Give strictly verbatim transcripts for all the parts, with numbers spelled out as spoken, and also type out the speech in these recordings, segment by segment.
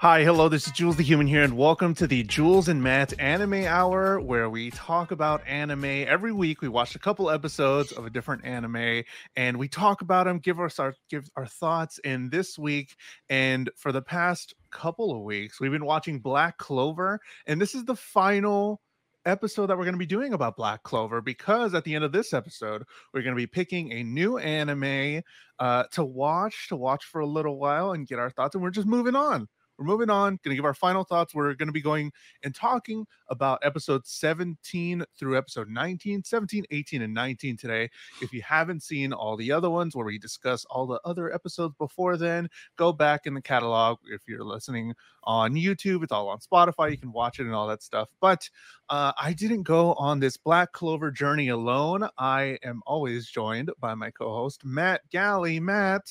Hi, hello, this is Jules the Human here, and welcome to the Jules and Matt Anime Hour, where we talk about anime. Every week, we watch a couple episodes of a different anime, and we talk about them, give us our, give our thoughts. And this week, and for the past couple of weeks, we've been watching Black Clover, and this is the final episode that we're going to be doing about Black Clover, because at the end of this episode we're going to be picking a new anime uh to watch to watch for a little while and get our thoughts, and we're just moving on we're moving on going to give our final thoughts. We're going to be going and talking about episode seventeen through episode nineteen, seventeen, eighteen, and nineteen today. If you haven't seen all the other ones where we discuss all the other episodes before, then go back in the catalog. If you're listening on YouTube, it's all on Spotify, you can watch it and all that stuff. But Uh, I didn't go on this Black Clover journey alone. I am always joined by my co-host, Matt Gally. Matt,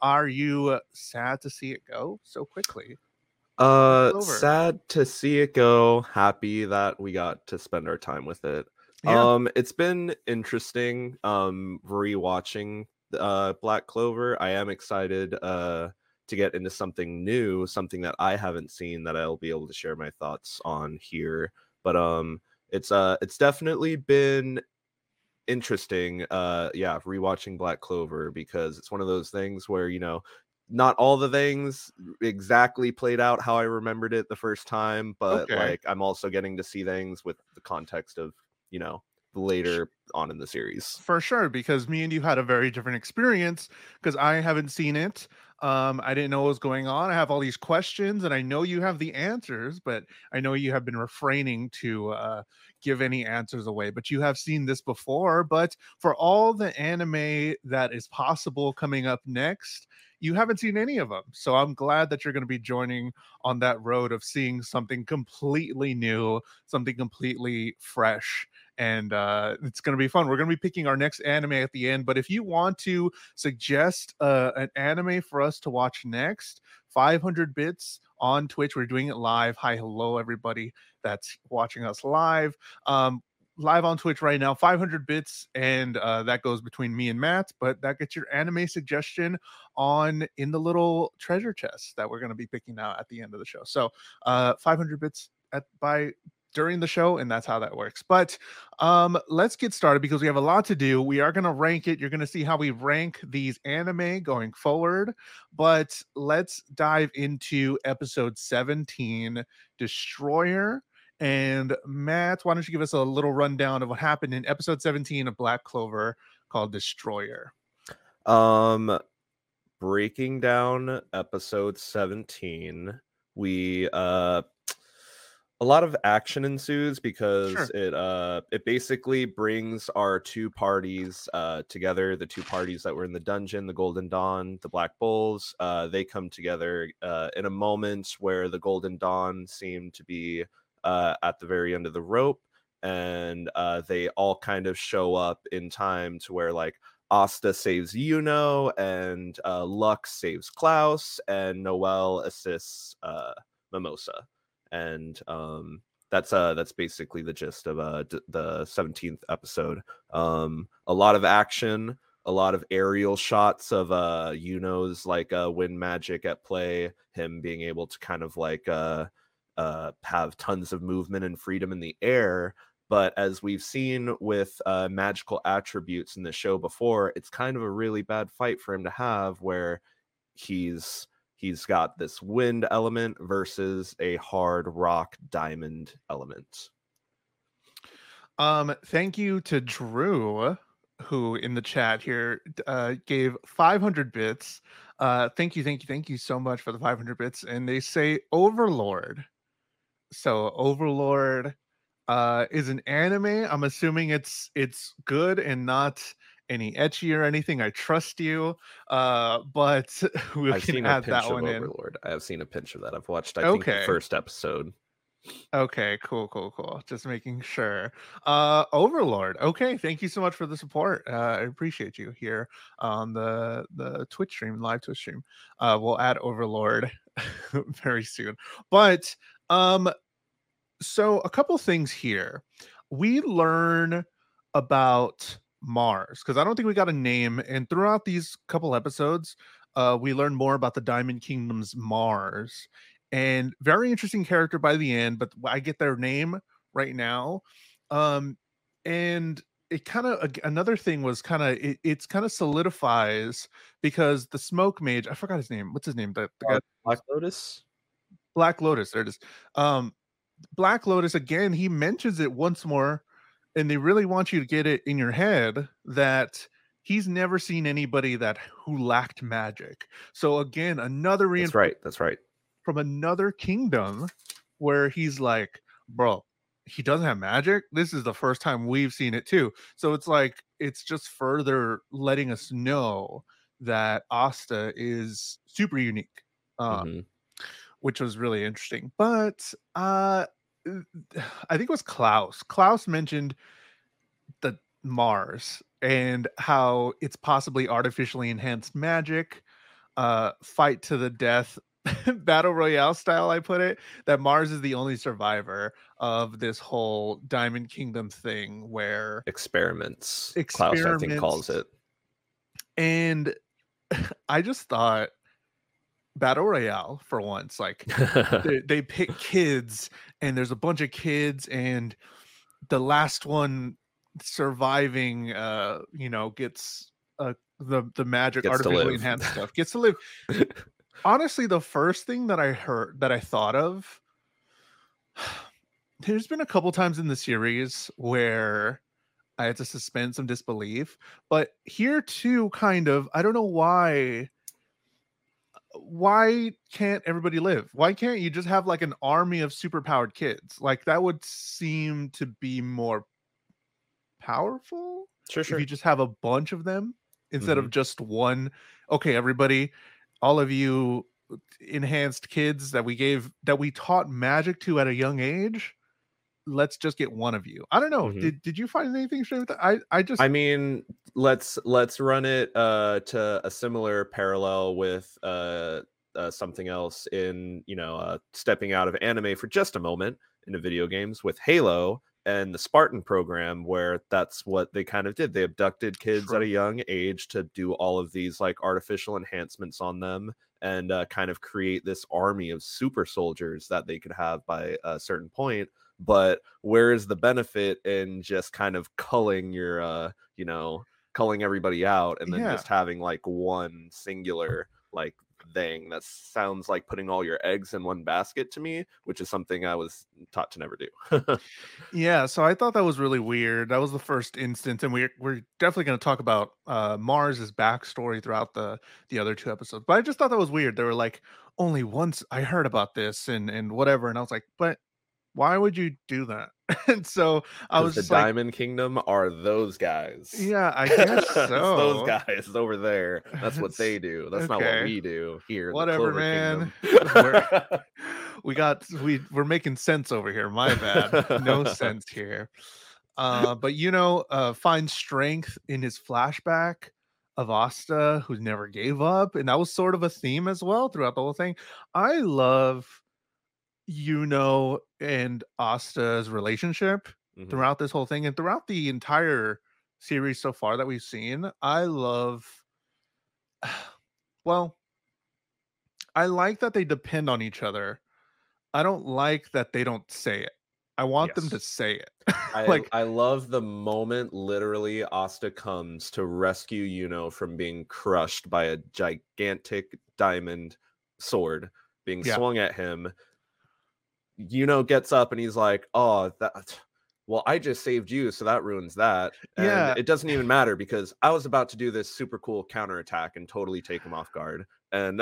are you sad to see it go so quickly? Uh, sad to see it go. Happy that we got to spend our time with it. Yeah. Um, it's been interesting um, rewatching uh, Black Clover. I am excited uh, to get into something new, something that I haven't seen that I'll be able to share my thoughts on here. But um, it's uh, it's definitely been interesting, uh, yeah, rewatching Black Clover, because it's one of those things where, you know, not all the things exactly played out how I remembered it the first time, but okay. like I'm also getting to see things with the context of, you know, later on in the series. For sure, because me and you had a very different experience, because I haven't seen it. Um, I didn't know what was going on. I have all these questions, and I know you have the answers, but I know you have been refraining to uh, give any answers away. But you have seen this before. But for all the anime that is possible coming up next, you haven't seen any of them. So I'm glad that you're going to be joining on that road of seeing something completely new, something completely fresh. And uh, it's going to be fun. We're going to be picking our next anime at the end. But if you want to suggest uh, an anime for us to watch next, five hundred bits on Twitch. We're doing it live. Hi, hello, everybody that's watching us live. Um, live on Twitch right now, five hundred bits. And uh, that goes between me and Matt. But that gets your anime suggestion on in the little treasure chest that we're going to be picking out at the end of the show. So uh, five hundred bits at by... during the show, and that's how that works. But um let's get started, because we have a lot to do. We are going to rank it. You're going to see how we rank these anime going forward, but let's dive into episode seventeen, Destroyer. And Matt, why don't you give us a little rundown of what happened in episode seventeen of Black Clover called Destroyer? Um breaking down episode seventeen, we uh a lot of action ensues, because sure. it uh it basically brings our two parties uh together. The two parties that were in the dungeon, the Golden Dawn, the Black Bulls, uh they come together uh in a moment where the Golden Dawn seemed to be uh at the very end of the rope, and uh they all kind of show up in time to where, like, Asta saves Yuno, and uh Lux saves Klaus, and Noelle assists uh Mimosa. And um, that's uh, that's basically the gist of uh, d- the seventeenth episode. Um, a lot of action, a lot of aerial shots of uh, Yuno's, like, uh, wind magic at play, him being able to kind of, like, uh, uh, have tons of movement and freedom in the air. But as we've seen with uh, magical attributes in the show before, it's kind of a really bad fight for him to have, where he's... He's got this wind element versus a hard rock diamond element. Um, thank you to Drew, who in the chat here uh, gave five hundred bits. Uh, thank you, thank you, thank you so much for the five hundred bits. And they say Overlord. So Overlord uh, is an anime. I'm assuming it's it's good and not any ecchi or anything. I trust you, uh but we I've can seen add a pinch that one of Overlord. In I have seen a pinch of that. I've watched, I okay. think, the first episode. Okay, cool, cool, cool. Just making sure. Uh, Overlord. Okay, thank you so much for the support. Uh, I appreciate you here on the the Twitch stream, live Twitch stream. Uh, we'll add Overlord very soon. But um, so a couple things here. We learn about Mars, because I don't think we got a name, and throughout these couple episodes uh we learn more about the Diamond Kingdom's Mars, and very interesting character by the end, but I get their name right now. Um, and it kind of, another thing was kind of, it, it's kind of solidifies because the smoke mage, I forgot his name. What's his name? The, the Black Lotus. Black Lotus. There it is. Um, Black Lotus, again, he mentions it once more, and they really want you to get it in your head that he's never seen anybody that who lacked magic. So again, another reinforcement. That's right. That's right. From another kingdom where he's like, bro, he doesn't have magic. This is the first time we've seen it too. So it's like, it's just further letting us know that Asta is super unique, um, mm-hmm. which was really interesting. But uh, I think it was Klaus. Klaus mentioned the Mars and how it's possibly artificially enhanced magic, uh, fight to the death, battle royale style, I put it, that Mars is the only survivor of this whole Diamond Kingdom thing where experiments, experiments Klaus, I think, calls it. And I just thought battle royale for once, like they, they pick kids and there's a bunch of kids and the last one surviving, uh, you know, gets uh, the, the magic artificially enhanced stuff, gets to live. Honestly, the first thing that I heard, that I thought of, there's been a couple times in the series where I had to suspend some disbelief, but here too, kind of, I don't know why, why can't everybody live? Why can't you just have like an army of superpowered kids? Like that would seem to be more powerful. Sure, sure. If you just have a bunch of them instead mm-hmm. of just one. Okay, everybody, all of you enhanced kids that we gave, that we taught magic to at a young age, let's just get one of you. I don't know. Mm-hmm. Did did you find anything strange with that? I, I just I mean, let's let's run it uh, to a similar parallel with uh, uh, something else in, you know, uh, stepping out of anime for just a moment into video games with Halo and the Spartan program, where that's what they kind of did. They abducted kids sure. at a young age to do all of these like artificial enhancements on them and uh, kind of create this army of super soldiers that they could have by a certain point. But where is the benefit in just kind of culling your, uh, you know, culling everybody out and then yeah. just having like one singular like thing? That sounds like putting all your eggs in one basket to me, which is something I was taught to never do. Yeah, so I thought that was really weird. That was the first instance, and we're, we're definitely going to talk about uh Mars's backstory throughout the the other two episodes, but I just thought that was weird. They were like, only once I heard about this and and whatever, and I was like, but why would you do that? And so I was the just Diamond like, Kingdom are those guys. Yeah, I guess so. Those guys over there. That's what they do. That's okay. Not what we do here. Whatever, man. we're, we got we we're making sense over here. My bad. No sense here. Uh, but you know, uh, finds strength in his flashback of Asta, who never gave up, and that was sort of a theme as well throughout the whole thing. I love Yuno and Asta's relationship mm-hmm. throughout this whole thing and throughout the entire series so far that we've seen. I love, well, I like that they depend on each other. I don't like that they don't say it. I want yes. them to say it. Like, I, I love the moment literally Asta comes to rescue Yuno from being crushed by a gigantic diamond sword being yeah. swung at him. Yuno gets up and he's like, oh, that, well, I just saved you, so that ruins that. And yeah. it doesn't even matter because I was about to do this super cool counterattack and totally take him off guard. And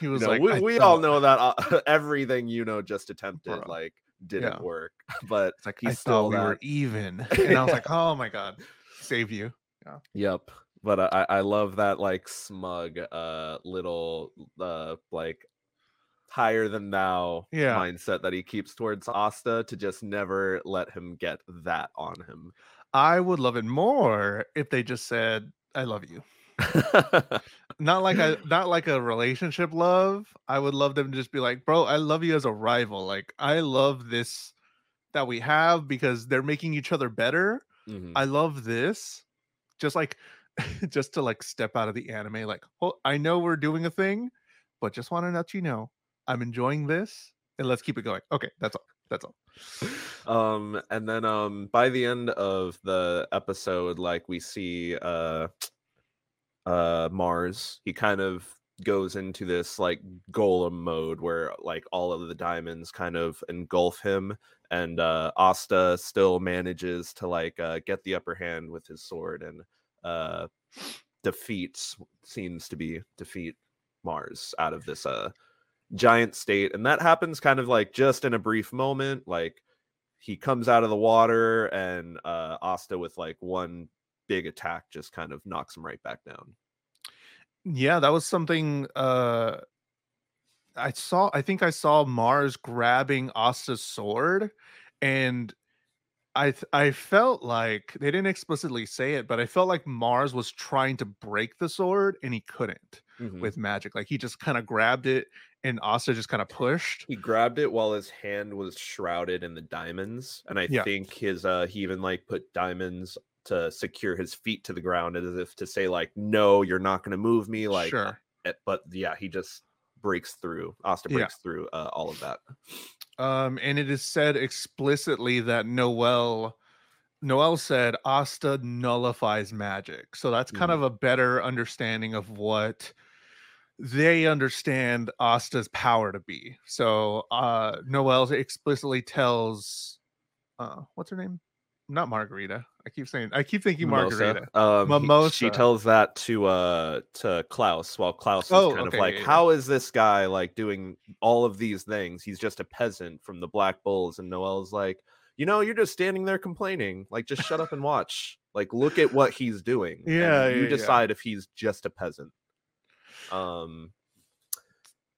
he was you know, like, we, we all know that uh, everything Yuno just attempted, bro. like, didn't yeah. work. But it's like, he I still thought we that. were even. And yeah. I was like, oh my God, saved you. Yeah. Yep. But I, I love that, like, smug uh, little, uh, like, higher than thou yeah. mindset that he keeps towards Asta, to just never let him get that on him. I would love it more if they just said, I love you. Not like a not like a relationship love. I would love them to just be like, bro, I love you as a rival. Like, I love this that we have because they're making each other better. Mm-hmm. I love this. Just like just to like step out of the anime, like, oh, I know we're doing a thing, but just want to let you know I'm enjoying this, and let's keep it going. Okay, that's all. That's all. Um, and then um, by the end of the episode, like we see uh, uh, Mars. He kind of goes into this like golem mode where like all of the diamonds kind of engulf him, and uh, Asta still manages to like uh, get the upper hand with his sword and uh, defeats seems to be defeat Mars out of this uh. giant state. And that happens kind of like just in a brief moment. Like he comes out of the water, and uh Asta with like one big attack just kind of knocks him right back down. Yeah, that was something uh I saw. I think I saw Mars grabbing Asta's sword, and I th- I felt like they didn't explicitly say it, but I felt like Mars was trying to break the sword, and he couldn't mm-hmm. with magic. Like he just kind of grabbed it, and Asta just kind of pushed. He grabbed it while his hand was shrouded in the diamonds, and I yeah. think his uh, he even like put diamonds to secure his feet to the ground, as if to say like, "No, you're not going to move me." Like, sure. But yeah, he just breaks through. Asta breaks yeah. through uh, all of that. Um, and it is said explicitly that Noelle, Noelle said Asta nullifies magic. So that's kind mm-hmm. of a better understanding of what they understand Asta's power to be. So uh, Noelle explicitly tells, uh, what's her name? Not Margarita. I keep saying, I keep thinking Mimosa. Margarita. Um, Mimosa. He, she tells that to uh to Klaus, while Klaus is oh, kind okay, of like, yeah, yeah. how is this guy like doing all of these things? He's just a peasant from the Black Bulls. And Noelle's like, you know, you're just standing there complaining. Like, just shut up and watch. Like, look at what he's doing. Yeah, and you yeah, decide yeah. if he's just a peasant. Um,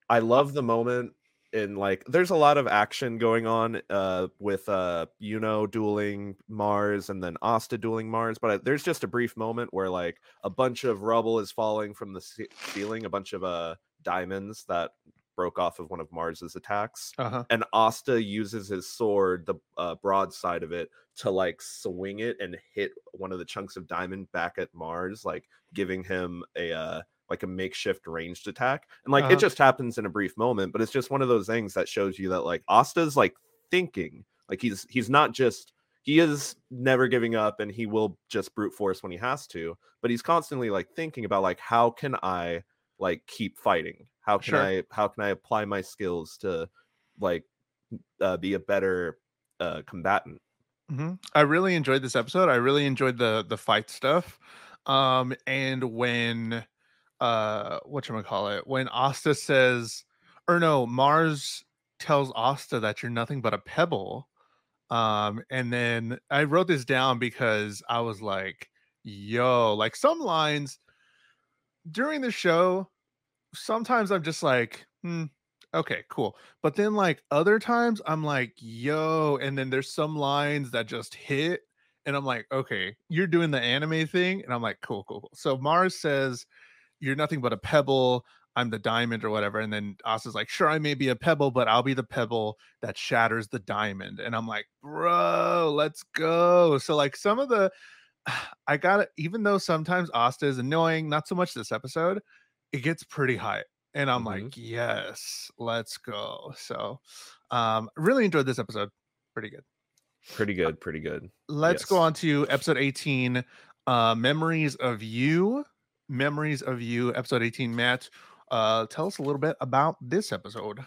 I love the moment. And like there's a lot of action going on uh with uh Yuno dueling Mars and then Asta dueling Mars, but I, there's just a brief moment where like a bunch of rubble is falling from the ce- ceiling, a bunch of uh diamonds that broke off of one of Mars's attacks, uh-huh. and Asta uses his sword, the uh, broad side of it, to like swing it and hit one of the chunks of diamond back at Mars, like giving him a uh like a makeshift ranged attack. And like uh-huh. it just happens in a brief moment, but it's just one of those things that shows you that like Asta's like thinking, like he's he's not just, he is never giving up, and he will just brute force when he has to, but he's constantly like thinking about like, how can I like keep fighting, how can sure. I how can I apply my skills to like uh, be a better uh, combatant. mm-hmm. I really enjoyed this episode. I really enjoyed the the fight stuff, um and when uh whatchamacallit, when Asta says, or no, Mars tells Asta that you're nothing but a pebble, um and then I wrote this down because I was like, yo, like some lines during the show sometimes I'm just like, hmm, okay, cool, but then like other times I'm like, yo, and then there's some lines that just hit, and I'm like, okay, you're doing the anime thing, and I'm like, cool cool, cool. So Mars says, you're nothing but a pebble, I'm the diamond, or whatever. And then Asta's like, sure, I may be a pebble, but I'll be the pebble that shatters the diamond. And I'm like, bro, let's go. So like some of the, I got it, even though sometimes Asta is annoying, not so much this episode, it gets pretty high. And I'm mm-hmm. like, yes, let's go. So um, really enjoyed this episode. Pretty good. Pretty good. Pretty good. Let's yes. go on to episode eighteen, uh, Memories of You. Memories of You, episode eighteen. Matt, uh tell us a little bit about this episode.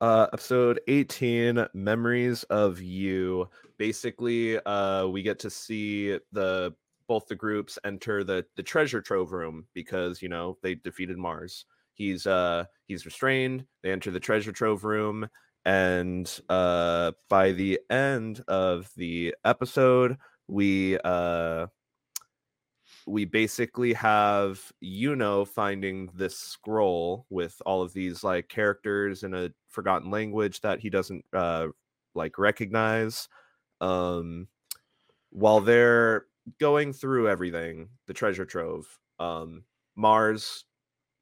Uh episode eighteen, Memories of You. Basically, uh we get to see the both the groups enter the the treasure trove room, because you know they defeated Mars. He's uh he's restrained. They enter the treasure trove room, and uh by the end of the episode, we uh we basically have Yuno finding this scroll with all of these like characters in a forgotten language that he doesn't uh, like recognize. Um, while they're going through everything, the treasure trove, um, Mars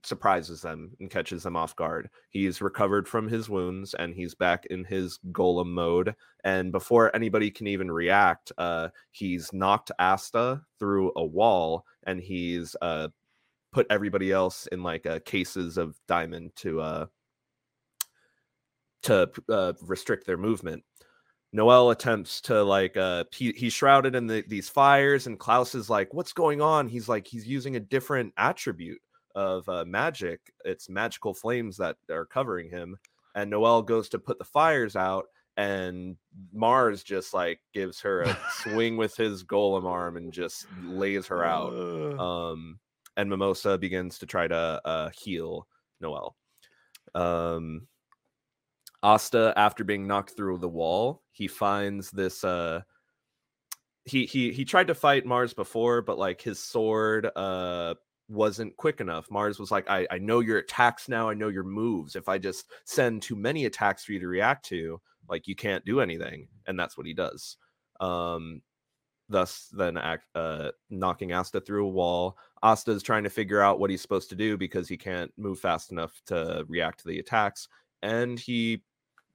surprises them and catches them off guard. He's recovered from his wounds, and he's back in his golem mode, and before anybody can even react, uh he's knocked Asta through a wall, and he's uh put everybody else in like uh, cases of diamond to uh to uh, restrict their movement. Noelle attempts to like uh he, he's shrouded in the, these fires, and Klaus is like, what's going on? He's like, he's using a different attribute of uh, magic. It's magical flames that are covering him, and Noelle goes to put the fires out, and Mars just like gives her a swing with his golem arm and just lays her out. Um and Mimosa begins to try to uh heal Noelle. um Asta, after being knocked through the wall, he finds this uh he he he tried to fight Mars before, but like his sword uh wasn't quick enough. Mars was like, I, I know your attacks now, I know your moves. If I just send too many attacks for you to react to, like, you can't do anything. And that's what he does. Um thus then act uh knocking Asta through a wall. Asta's trying to figure out what he's supposed to do because he can't move fast enough to react to the attacks. And he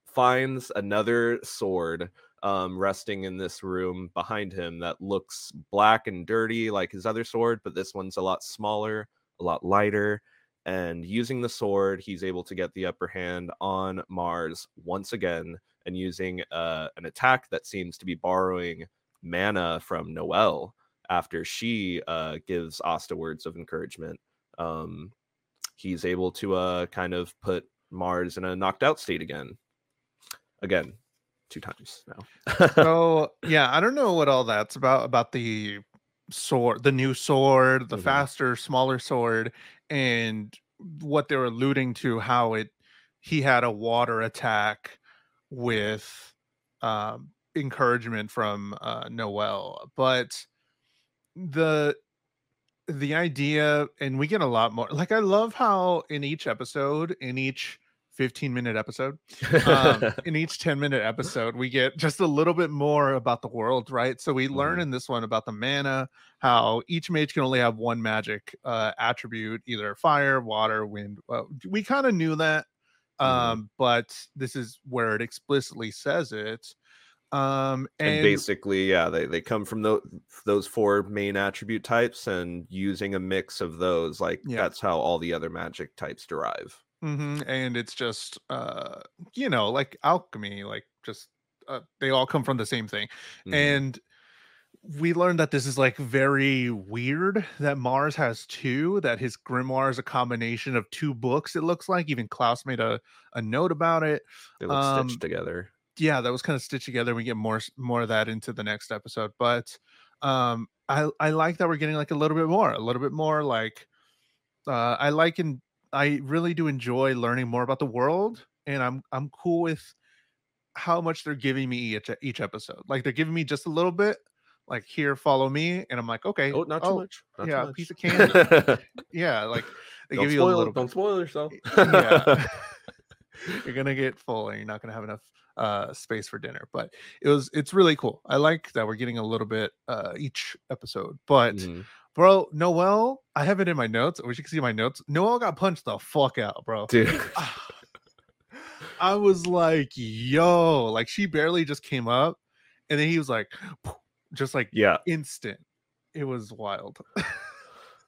finds another sword um, resting in this room behind him that looks black and dirty like his other sword, but this one's a lot smaller, a lot lighter. And using the sword, he's able to get the upper hand on Mars once again, and using uh, an attack that seems to be borrowing mana from Noelle after she uh, gives Asta words of encouragement. Um, he's able to uh, kind of put Mars in a knocked out state again again two times now. So yeah, I don't know what all that's about about the sword, the new sword, the mm-hmm. faster, smaller sword, and what they're alluding to, how it he had a water attack with um encouragement from uh Noelle. But the the idea, and we get a lot more, like, I love how in each episode, in each fifteen minute episode, um, in each ten minute episode, we get just a little bit more about the world, right? So we learn in this one about the mana, how each mage can only have one magic uh attribute, either fire, water, wind. Well, we kind of knew that, um mm-hmm. but this is where it explicitly says it. Um, and, and basically, yeah, they, they come from the, those four main attribute types, and using a mix of those, like, yeah. that's how all the other magic types derive. Mm-hmm. And it's just, uh, you know, like alchemy, like just, uh, they all come from the same thing. Mm-hmm. And we learned that this is like very weird that Mars has two, that his grimoire is a combination of two books. It looks like even Klaus made a, a note about it. They look um, stitched together. Yeah, that was kind of stitched together. We get more more of that into the next episode, but um i i like that we're getting like a little bit more a little bit more like uh i like and I really do enjoy learning more about the world, and i'm i'm cool with how much they're giving me each, each episode. Like, they're giving me just a little bit, like, here, follow me, and I'm like, okay, oh, not too oh, much not yeah too much. Piece of candy. Yeah, like they don't give spoil, you a little don't bit. Spoil yourself. Yeah. You're gonna get full and you're not gonna have enough uh space for dinner. But it was it's really cool. I like that we're getting a little bit uh each episode. But mm-hmm. bro, Noelle, I have it in my notes. I wish you could see my notes. Noelle got punched the fuck out, bro, dude. I was like, yo, like, she barely just came up, and then he was like, just like, yeah, instant. It was wild.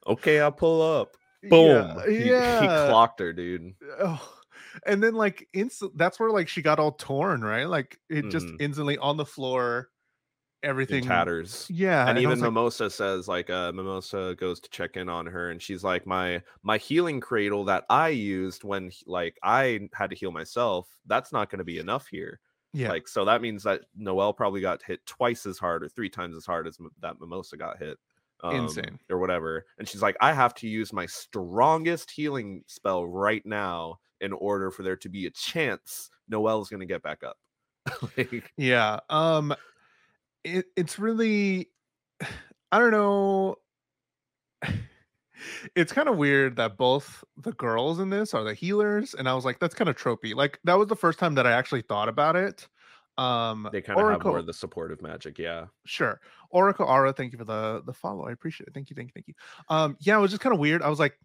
Okay, I'll pull up. Boom. Yeah, he, yeah. he clocked her, dude. Oh. And then, like, inst- that's where, like, she got all torn, right? Like, it just mm. instantly on the floor, everything in tatters. Yeah, and, and even Mimosa, like... says, like, uh, Mimosa goes to check in on her, and she's like, "My my healing cradle that I used when, like, I had to heal myself, that's not going to be enough here." Yeah, like, so that means that Noelle probably got hit twice as hard, or three times as hard as m- that Mimosa got hit. Um, Insane, or whatever. And she's like, "I have to use my strongest healing spell right now in order for there to be a chance Noelle's gonna get back up." Like, yeah, um it, it's really, I don't know. It's kind of weird that both the girls in this are the healers, and I was like, that's kind of tropey. Like, that was the first time that I actually thought about it. Um they kind of have more of the supportive magic. Yeah, sure. Oracle Aura, thank you for the the follow. I appreciate it. Thank you thank you thank you um yeah, it was just kind of weird. I was like,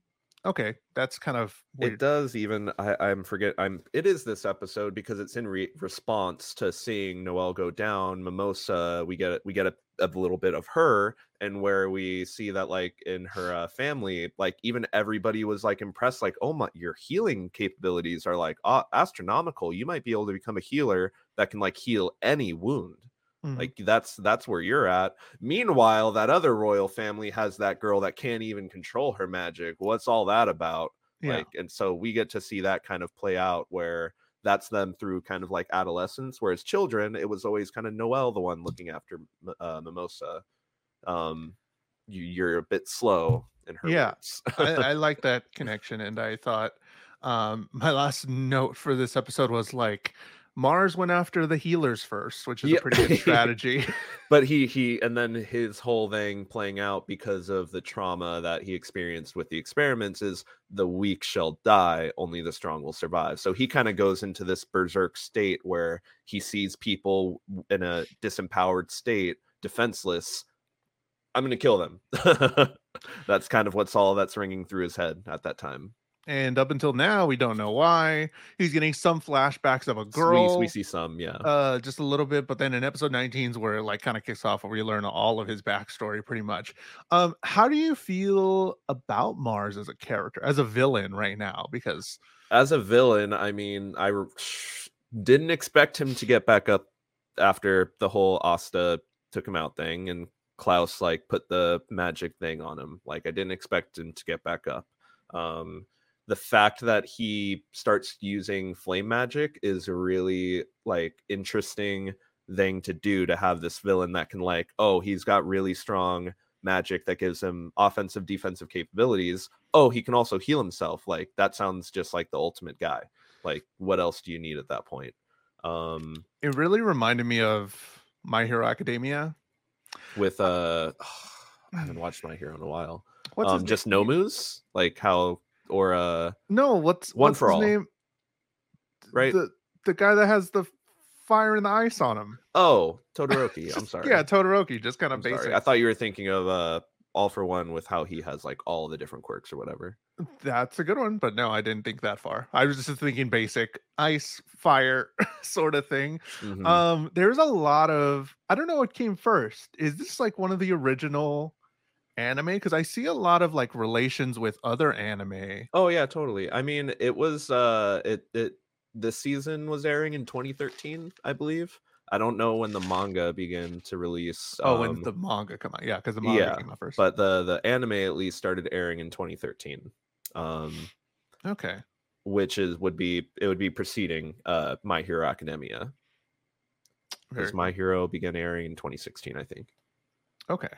Okay, that's kind of weird. It does even I, I'm forget I'm it is this episode because it's in re- response to seeing Noelle go down. Mimosa, we get we get a, a little bit of her, and where we see that like in her uh, family, like even everybody was like impressed, like, oh my, your healing capabilities are like uh, astronomical. You might be able to become a healer that can like heal any wound. Like that's that's where you're at. Meanwhile, that other royal family has that girl that can't even control her magic. What's all that about? Yeah. Like, and so we get to see that kind of play out, where that's them through kind of like adolescence. Whereas children, it was always kind of Noelle, the one looking after uh, Mimosa. Um, you, you're a bit slow in her. Yeah, I, I like that connection, and I thought um, my last note for this episode was like, Mars went after the healers first, which is yeah. a pretty good strategy. But he he and then his whole thing playing out because of the trauma that he experienced with the experiments is the weak shall die, only the strong will survive. So he kind of goes into this berserk state where he sees people in a disempowered state, defenseless. I'm going to kill them. That's kind of what's all that's ringing through his head at that time. And up until now, we don't know why. He's getting some flashbacks of a girl. We, we see some, yeah. Uh, just a little bit. But then in episode nineteen is where it like kind of kicks off, where we learn all of his backstory pretty much. Um, how do you feel about Mars as a character, as a villain right now? Because as a villain, I mean, I re- didn't expect him to get back up after the whole Asta took him out thing. And Klaus like put the magic thing on him. Like, I didn't expect him to get back up. Um, The fact that he starts using flame magic is a really like interesting thing to do, to have this villain that can like, oh, he's got really strong magic that gives him offensive, defensive capabilities. Oh, he can also heal himself. Like, that sounds just like the ultimate guy. Like, what else do you need at that point? Um, it really reminded me of My Hero Academia. With uh, oh, I haven't watched My Hero in a while. What's um, just Nomu's, like how. Or uh no what's one what's for his all name? Right, the the guy that has the fire and the ice on him. Oh, Todoroki. I'm sorry. Yeah, Todoroki, just kind of I'm basic. Sorry. I thought you were thinking of uh All for One, with how he has like all the different quirks or whatever. That's a good one, but no, I didn't think that far. I was just thinking basic ice, fire sort of thing. Mm-hmm. Um, there's a lot of, I don't know what came first. Is this like one of the original anime? Because I see a lot of like relations with other anime. Oh yeah, totally. I mean, it was uh it it the season was airing in twenty thirteen, I believe. I don't know when the manga began to release. Um, oh, when the manga come out. Yeah, because the manga yeah, came out first. But the the anime at least started airing in twenty thirteen. Um okay. Which is would be it would be preceding uh My Hero Academia. Because My Hero began airing in twenty sixteen, I think. Okay.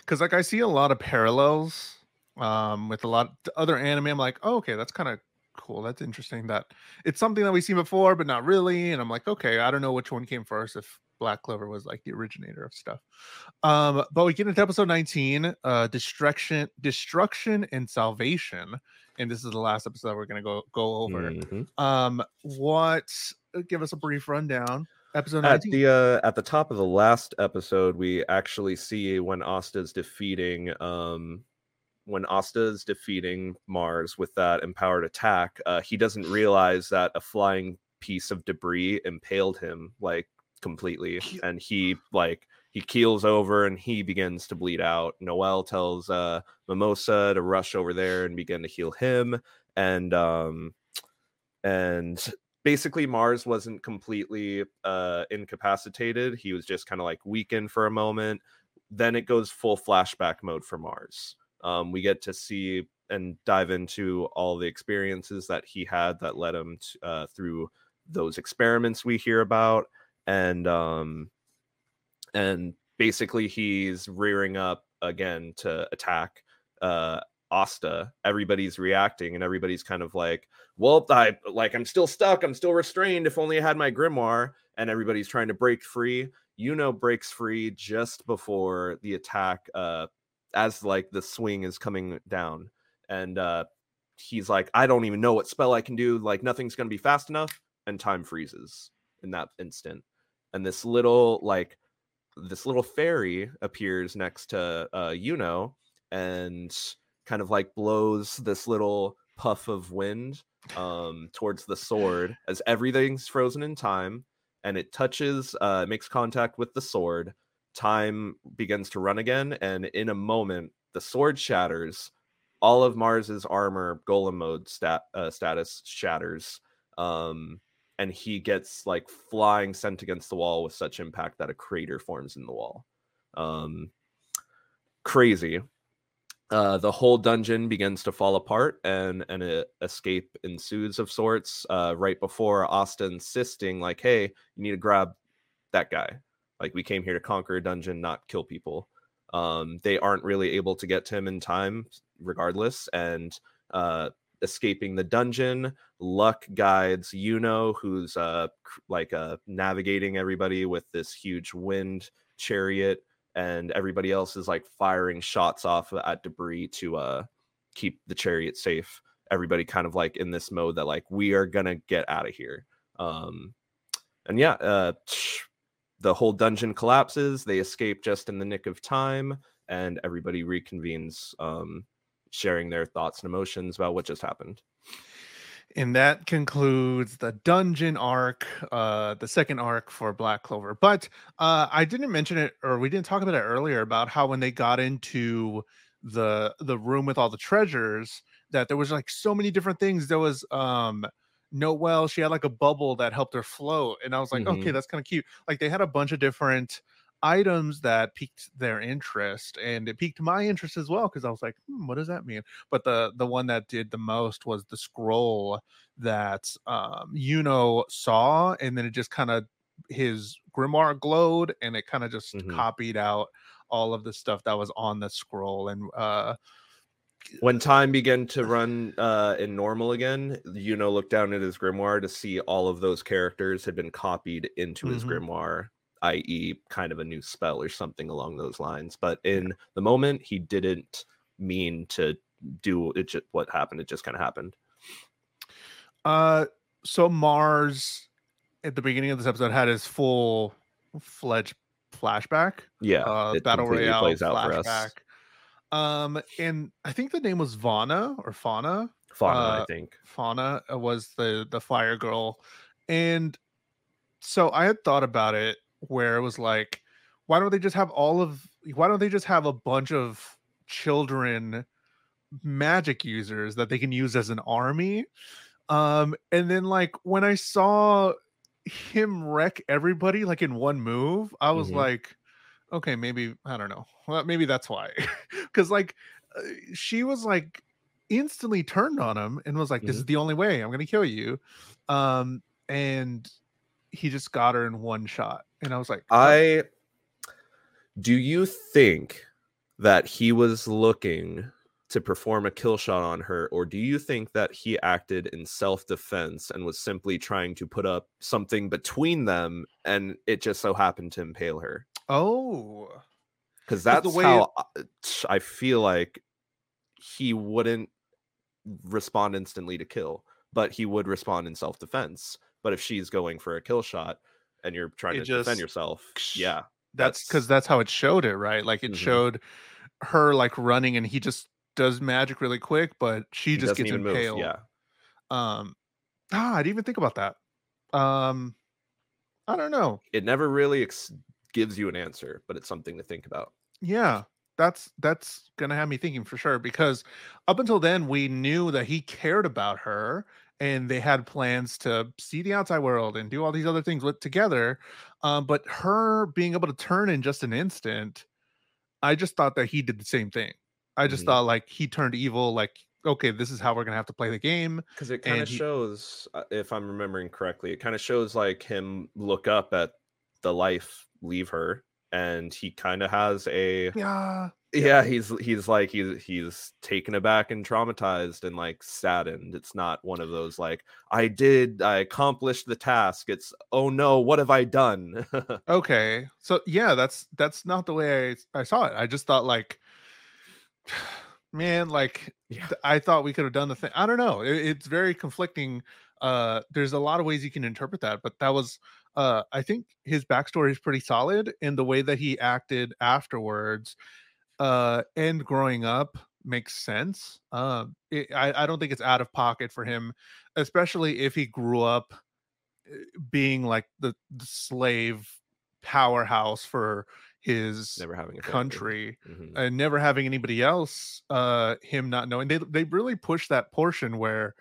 Because like I see a lot of parallels um with a lot of other anime. I'm like, oh, okay, that's kind of cool. That's interesting that it's something that we've seen before, but not really. And I'm like, okay, I don't know which one came first, if Black Clover was like the originator of stuff. Um, but we get into episode nineteen, uh destruction, destruction and salvation. And this is the last episode that we're gonna go go over. Mm-hmm. Um, what give us a brief rundown. Episode at the uh, at the top of the last episode, we actually see when Asta's defeating um when Asta's defeating Mars with that empowered attack. Uh, he doesn't realize that a flying piece of debris impaled him like completely, and he like he keels over and he begins to bleed out. Noelle tells uh, Mimosa to rush over there and begin to heal him, and um and. Basically, Mars wasn't completely uh, incapacitated. He was just kind of like weakened for a moment. Then it goes full flashback mode for Mars. Um, we get to see and dive into all the experiences that he had that led him to, uh, through those experiments we hear about. And um, and basically, he's rearing up again to attack uh Asta. Everybody's reacting and everybody's kind of like, well, I like I'm still stuck, I'm still restrained, if only I had my grimoire. And everybody's trying to break free. Yuno breaks free just before the attack, uh as like the swing is coming down, and uh he's like, I don't even know what spell I can do, like nothing's gonna be fast enough. And time freezes in that instant, and this little like this little fairy appears next to uh Yuno and kind of like blows this little puff of wind um, towards the sword as everything's frozen in time, and it touches, uh, makes contact with the sword. Time begins to run again, and in a moment, the sword shatters. All of Mars's armor, golem mode stat, uh, status shatters, um, and he gets like flying sent against the wall with such impact that a crater forms in the wall. Um, crazy. Uh, the whole dungeon begins to fall apart, and an uh, escape ensues of sorts. Uh, right before Asta insisting, like, "Hey, you need to grab that guy. Like, we came here to conquer a dungeon, not kill people." Um, they aren't really able to get to him in time, regardless. And uh, escaping the dungeon, Luck guides Yuno, who's uh, cr- like uh, navigating everybody with this huge wind chariot, and everybody else is like firing shots off at debris to uh, keep the chariot safe. Everybody kind of like in this mode that like we are gonna get out of here. Um, and yeah. Uh, tsh- The whole dungeon collapses. They escape just in the nick of time, and everybody reconvenes, um, sharing their thoughts and emotions about what just happened. And that concludes the dungeon arc, uh, the second arc for Black Clover. But uh, I didn't mention it, or we didn't talk about it earlier, about how when they got into the the room with all the treasures, that there was like so many different things. There was... Um, Noelle, she had like a bubble that helped her float, and I was like, mm-hmm. okay, that's kind of cute. Like, they had a bunch of different items that piqued their interest, and it piqued my interest as well, because I was like, hmm, what does that mean? But the the one that did the most was the scroll that um Yuno saw, and then it just kind of, his grimoire glowed, and it kind of just mm-hmm. copied out all of the stuff that was on the scroll. And uh when time began to run uh, in normal again, Yuno looked down at his grimoire to see all of those characters had been copied into mm-hmm. his grimoire, that is kind of a new spell or something along those lines. But in the moment, he didn't mean to do it. Just, what happened, it just kind of happened. Uh, so Mars, at the beginning of this episode, had his full-fledged flashback. Yeah, uh, it Battle Royale plays out flashback. For us. Um, and I think the name was Vana or Fana. Fana, uh, I think. Fana was the, the fire girl. And so I had thought about it where it was like, why don't they just have all of, why don't they just have a bunch of children magic users that they can use as an army? Um, and then like when I saw him wreck everybody like in one move, I was mm-hmm. like, okay, maybe, I don't know. Well, maybe that's why. Because, like, uh, she was, like, instantly turned on him and was like, this mm-hmm. is the only way. I'm going to kill you. Um, and he just got her in one shot. And I was like... I... Do you think that he was looking to perform a kill shot on her? Or do you think that he acted in self-defense and was simply trying to put up something between them, and it just so happened to impale her? Oh, because that's the way how it... I feel like he wouldn't respond instantly to kill, but he would respond in self-defense. But if she's going for a kill shot and you're trying it to just... defend yourself, yeah, that's because that's... that's how it showed it, right? Like it mm-hmm. showed her like running, and he just does magic really quick, but she he just gets impaled. Yeah. Um. Ah, I didn't even think about that. Um. I don't know. It never really. Ex- gives you an answer, but it's something to think about. Yeah, that's that's gonna have me thinking for sure, because up until then we knew that he cared about her and they had plans to see the outside world and do all these other things with together, um but her being able to turn in just an instant, I just thought that he did the same thing. I just mm-hmm. thought like he turned evil, like, okay, this is how we're gonna have to play the game, because it kind of he... shows, if I'm remembering correctly, it kind of shows like him look up at the life leave her, and he kind of has a yeah yeah he's he's like he's he's taken aback and traumatized and like saddened. It's not one of those like i did i accomplished the task, it's oh no, what have I done? Okay, so yeah, that's that's not the way i, I saw it. I just thought like, man, like yeah. th- i thought we could have done the thing. I don't know, it, it's very conflicting. Uh there's a lot of ways you can interpret that, but that was Uh, I think his backstory is pretty solid, and the way that he acted afterwards, uh, and growing up, makes sense. Uh, it, I, I don't think it's out of pocket for him, especially if he grew up being like the, the slave powerhouse for his never having a country mm-hmm. and never having anybody else, uh, him not knowing. They they really push that portion where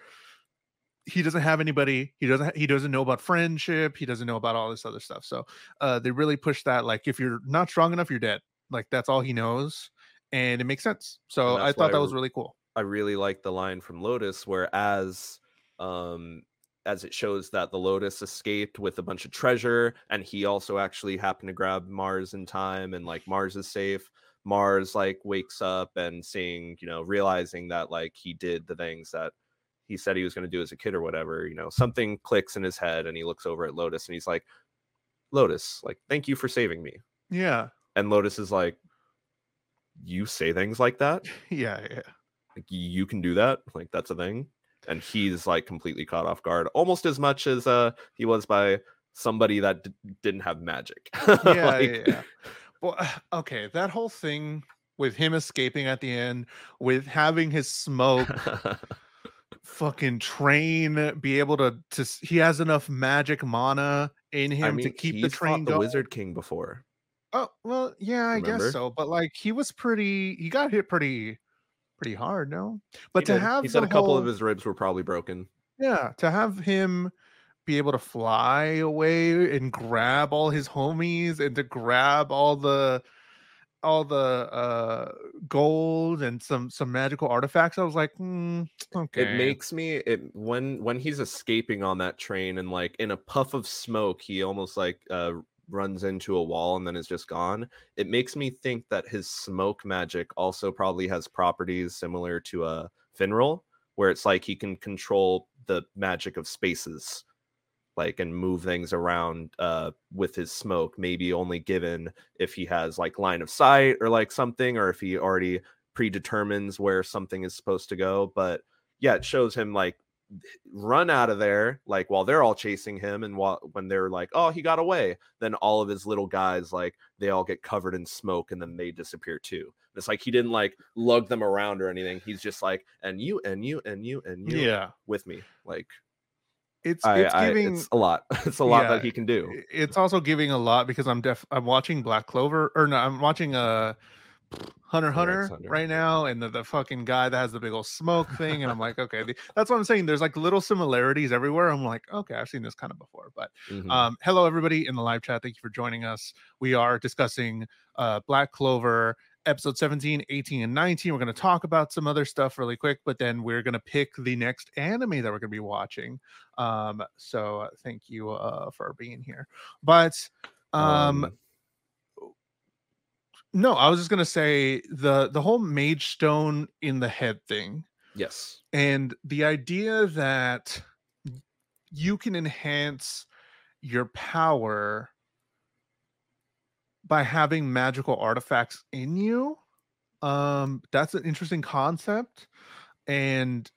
he doesn't have anybody. He doesn't. He doesn't know about friendship. He doesn't know about all this other stuff. So uh, they really push that. Like, if you're not strong enough, you're dead. Like, that's all he knows, and it makes sense. So I thought that was really cool. I really like the line from Lotus, where as um, as it shows that the Lotus escaped with a bunch of treasure, and he also actually happened to grab Mars in time, and like Mars is safe. Mars like wakes up and seeing, you know, realizing that like he did the things that he said he was going to do as a kid or whatever, you know, something clicks in his head and he looks over at Lotus and he's like, Lotus, like, thank you for saving me. Yeah. And Lotus is like, you say things like that? Yeah. Yeah. Like, you can do that. Like, that's a thing. And he's like completely caught off guard, almost as much as uh, he was by somebody that d- didn't have magic. Yeah, like... yeah. Well, okay. That whole thing with him escaping at the end, with having his smoke, fucking train be able to to he has enough magic mana in him, I mean, to keep the train going. The Wizard King before. Oh, well, yeah, I Remember? guess so. But like, he was pretty he got hit pretty pretty hard. No, but he to did. have he said a couple whole, of his ribs were probably broken. Yeah, to have him be able to fly away and grab all his homies and to grab all the all the uh gold and some some magical artifacts, I was like, mm, okay. It makes me it when when he's escaping on that train and like in a puff of smoke he almost like uh runs into a wall and then is just gone. It makes me think that his smoke magic also probably has properties similar to a Finral, where it's like he can control the magic of spaces, like, and move things around uh with his smoke, maybe only given if he has like line of sight or like something, or if he already predetermines where something is supposed to go. But yeah, it shows him like run out of there, like while they're all chasing him, and while when they're like, oh, he got away, then all of his little guys, like, they all get covered in smoke and then they disappear too. It's like he didn't like lug them around or anything. He's just like, and you and you and you and you yeah with me. Like, It's I, it's giving I, it's a lot. It's a lot yeah, that he can do. It's also giving a lot because I'm def I'm watching Black Clover or no, I'm watching uh Hunter x Hunter, Hunter right now, and the, the fucking guy that has the big old smoke thing, and I'm like, okay, the, that's what I'm saying. There's like little similarities everywhere. I'm like, okay, I've seen this kind of before. But mm-hmm. um, hello everybody in the live chat. Thank you for joining us. We are discussing uh Black Clover episode seventeen, eighteen, and nineteen. We're going to talk about some other stuff really quick, but then we're going to pick the next anime that we're going to be watching. Um, so thank you uh, for being here. But um, um, no, I was just going to say the, the whole Mage Stone in the head thing. Yes. And the idea that you can enhance your power by having magical artifacts in you, um, that's an interesting concept, and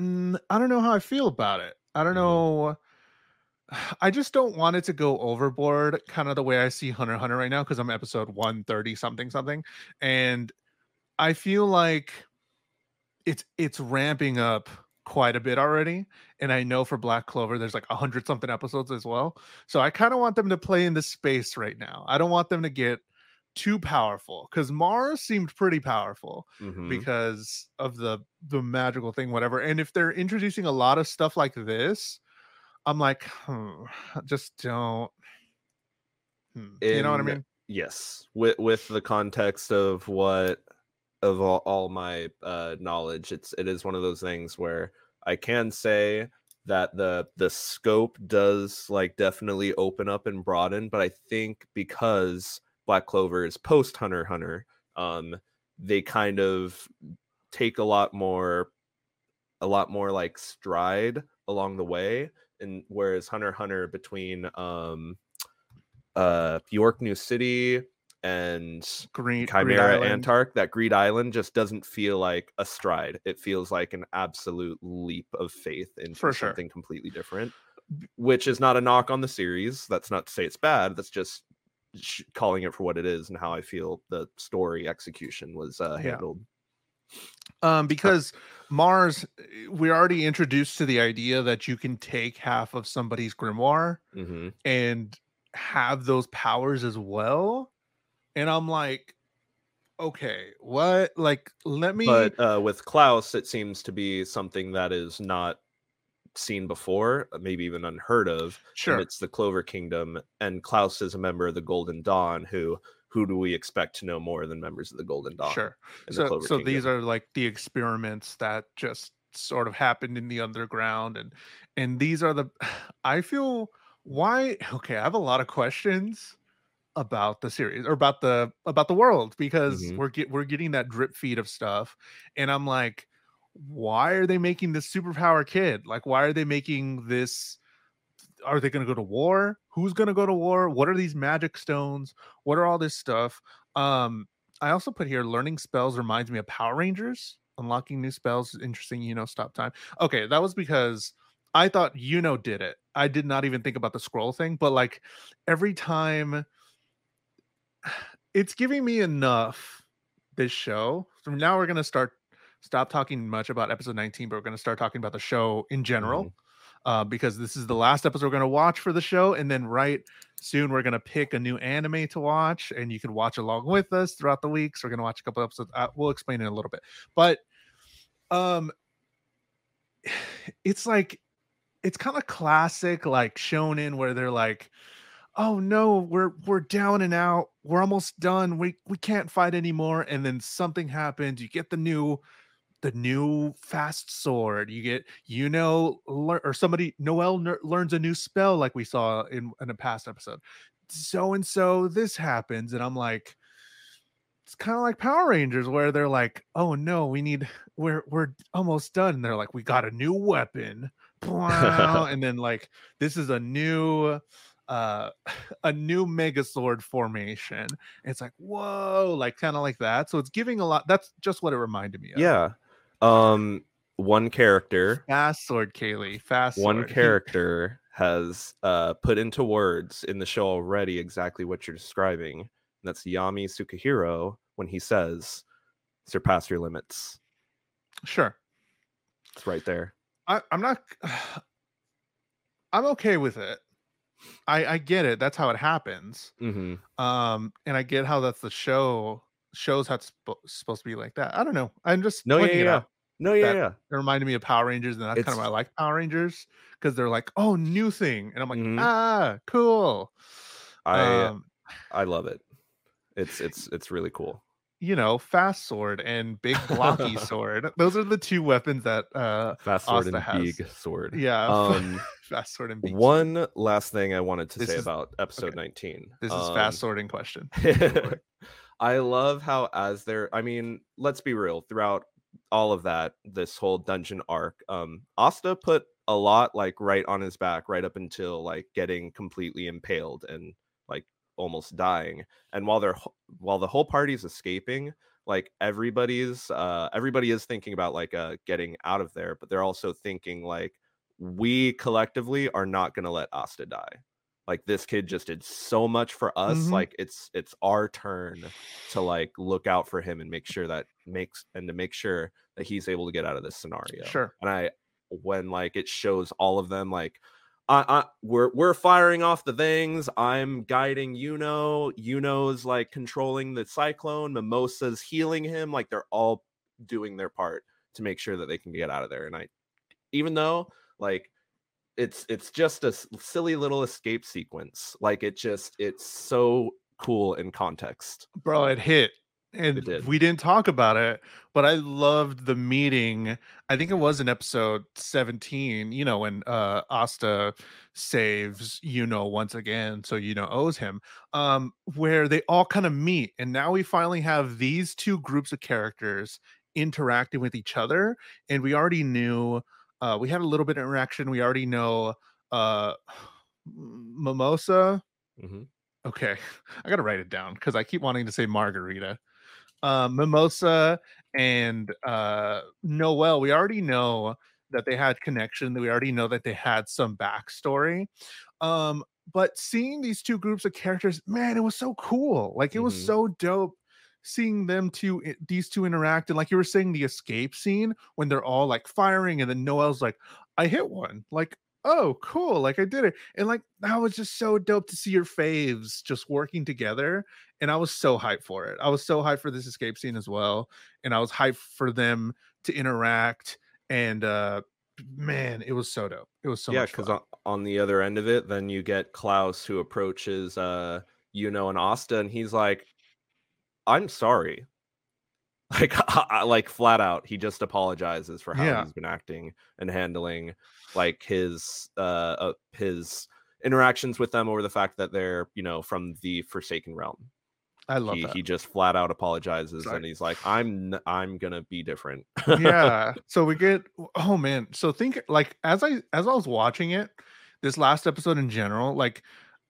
mm, I don't know how I feel about it. I don't know. I just don't want it to go overboard, kind of the way I see Hunter x Hunter right now, because I'm episode one thirty something something, and I feel like it's it's ramping up quite a bit already, and I know for Black Clover there's like a hundred something episodes as well, so I kind of want them to play in the space right now. I don't want them to get too powerful, because Mars seemed pretty powerful mm-hmm. because of the the magical thing, whatever. And if they're introducing a lot of stuff like this, I'm like, hmm, just don't hmm. in, you know what I mean? Yes, with with the context of what of all, all my uh knowledge, it's it is one of those things where I can say that the the scope does like definitely open up and broaden, but I think because Black Clover is post Hunter x Hunter, um they kind of take a lot more a lot more like stride along the way, and whereas Hunter x Hunter between um uh York New City and Green, Chimera Greed Antark, that Greed Island just doesn't feel like a stride. It feels like an absolute leap of faith into For something sure. completely different, which is not a knock on the series. That's not to say it's bad. That's just calling it for what it is and how I feel the story execution was uh, handled. Um, because Mars, we're already introduced to the idea that you can take half of somebody's grimoire mm-hmm. and have those powers as well. And I'm like, okay, what? Like, let me... But uh, with Klaus, it seems to be something that is not seen before, maybe even unheard of. Sure. And it's the Clover Kingdom. And Klaus is a member of the Golden Dawn who... Who do we expect to know more than members of the Golden Dawn? Sure. So, the so these are like the experiments that just sort of happened in the underground, and and these are the. I feel why okay. I have a lot of questions about the series or about the about the world because mm-hmm. we're get, we're getting that drip feed of stuff, and I'm like, why are they making this superpower kid? Like, why are they making this? Are they going to go to war? Who's going to go to war? What are these magic stones? What are all this stuff? Um, I also put here, learning spells reminds me of Power Rangers. Unlocking new spells is interesting. Yuno, stop time. Okay, that was because I thought Yuno did it. I did not even think about the scroll thing. But like every time, it's giving me enough, this show. So now we're going to start, stop talking much about episode nineteen, but we're going to start talking about the show in general. Mm-hmm. Uh, because this is the last episode we're going to watch for the show. And then right soon, we're going to pick a new anime to watch. And you can watch along with us throughout the weeks. So we're going to watch a couple episodes. Uh, we'll explain it in a little bit. But um, it's like, it's kind of classic, like shonen, where they're like, oh no, we're we're down and out. We're almost done. We, we can't fight anymore. And then something happens. You get the new... the new fast sword. You get, you know, lear- or somebody, Noelle ner- learns a new spell like we saw in, in a past episode. So-and-so, this happens. And I'm like, it's kind of like Power Rangers where they're like, oh no, we need, we're, we're almost done. And they're like, we got a new weapon. And then like, this is a new, uh, a new mega sword formation. And it's like, whoa, like kind of like that. So it's giving a lot. That's just what it reminded me of. Yeah. Um, one character, fast sword, Kaylee, fast sword. One character has uh put into words in the show already exactly what you're describing. That's Yami Sukehiro when he says, "Surpass your limits." Sure, it's right there. I, I'm not. I'm okay with it. I I get it. That's how it happens. Mm-hmm. Um, and I get how that's the show. Shows how it's sp- supposed to be like that. I don't know. I'm just no, yeah, yeah. no, yeah, yeah. It reminded me of Power Rangers, and that's it's... kind of why I like Power Rangers because they're like, oh, new thing, and I'm like, mm-hmm. ah, cool. I um, I love it. It's it's it's really cool. You know, fast sword and big blocky sword. Those are the two weapons that uh, fast sword Asta and has. Big sword. Yeah, um, fast sword and big. One sword. Last thing I wanted to this say is... about episode okay. nineteen. This um... is fast sword in question. I love how as they're, I mean, let's be real, throughout all of that, this whole dungeon arc, um, Asta put a lot like right on his back, right up until like getting completely impaled and like almost dying. And while they're, while the whole party's escaping, like everybody's, uh, everybody is thinking about like uh, getting out of there, but they're also thinking like, we collectively are not going to let Asta die. Like this kid just did so much for us. Mm-hmm. Like it's it's our turn to like look out for him and make sure that makes and to make sure that he's able to get out of this scenario. Sure. And I when like it shows all of them like I, I we're we're firing off the things. I'm guiding Yuno. Yuno's like controlling the cyclone. Mimosa's healing him. Like they're all doing their part to make sure that they can get out of there. And I even though like. It's it's just a silly little escape sequence. Like it just it's so cool in context. Bro, it hit. And it did. We didn't talk about it, but I loved the meeting. I think it was in episode seventeen, you know, when uh Asta saves Yuno once again, so Yuno owes him. Um, where they all kind of meet, and now we finally have these two groups of characters interacting with each other, and we already knew. Uh, we had a little bit of interaction. We already know uh, Mimosa. Mm-hmm. Okay. I got to write it down because I keep wanting to say Margarita. Uh, Mimosa and uh, Noelle. We already know that they had connection. We already know that they had some backstory. Um, but seeing these two groups of characters, man, it was so cool. Like, it mm-hmm. was so dope seeing them two, these two interact, and like you were saying, the escape scene when they're all like firing, and then Noelle's like, I hit one, like, oh cool, like I did it, and like that was just so dope to see your faves just working together. And I was so hyped for it. I was so hyped for this escape scene as well, and I was hyped for them to interact. And uh man, it was so dope. It was so yeah, much fun. Yeah, because on the other end of it, then you get Klaus, who approaches uh Yuno and Asta, and he's like, I'm sorry. Like, I, like flat out, he just apologizes for how yeah. he's been acting and handling like his uh, uh his interactions with them over the fact that they're, you know, from the Forsaken Realm. I love he, that. He just flat out apologizes, sorry. And he's like, I'm I'm gonna be different. Yeah. So we get, oh man. So think like as I as I was watching it, this last episode in general, like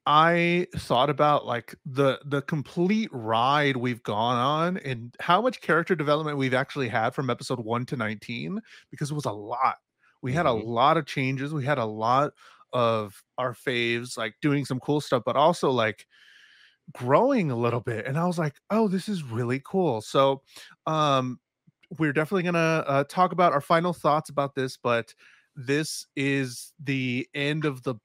I thought about like the the complete ride we've gone on and how much character development we've actually had from episode one to nineteen, because it was a lot. We mm-hmm. had a lot of changes. We had a lot of our faves like doing some cool stuff, but also like growing a little bit. And I was like, oh, this is really cool. So um we're definitely gonna uh, talk about our final thoughts about this, but this is the end of the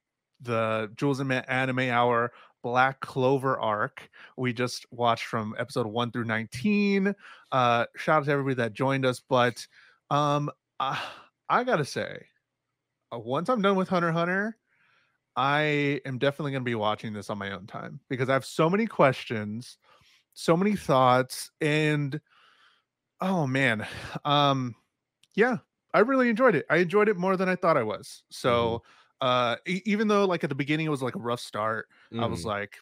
the Jules and Matt Anime Hour Black Clover arc. We just watched from episode one through nineteen. Uh shout out to everybody that joined us, but um i, I gotta say, uh, once I'm done with Hunter x Hunter, I am definitely going to be watching this on my own time, because I have so many questions, so many thoughts, and oh man, um, yeah, I really enjoyed it. I enjoyed it more than I thought I was. So, mm-hmm. uh, e- even though like at the beginning it was like a rough start, mm-hmm. I was like,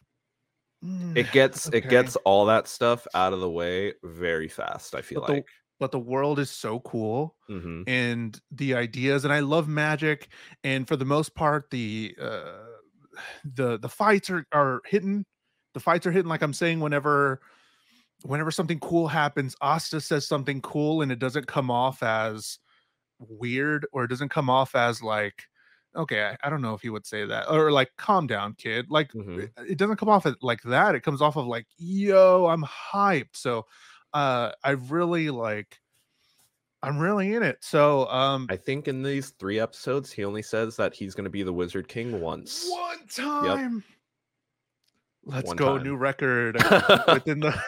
mm, it gets okay. it gets all that stuff out of the way very fast. I feel but like. The- But the world is so cool, mm-hmm. and the ideas, and I love magic. And for the most part, the uh, the the fights are, are hidden. The fights are hidden. Like I'm saying, whenever whenever something cool happens, Asta says something cool, and it doesn't come off as weird, or it doesn't come off as like, okay, I, I don't know if he would say that, or like, calm down, kid. Like mm-hmm. it, it doesn't come off like that. It comes off of like, yo, I'm hyped. So. Uh, I really like, I'm really in it. So um, I think in these three episodes, he only says that he's going to be the Wizard King once. One time. Yep. Let's one go, time. New record. within the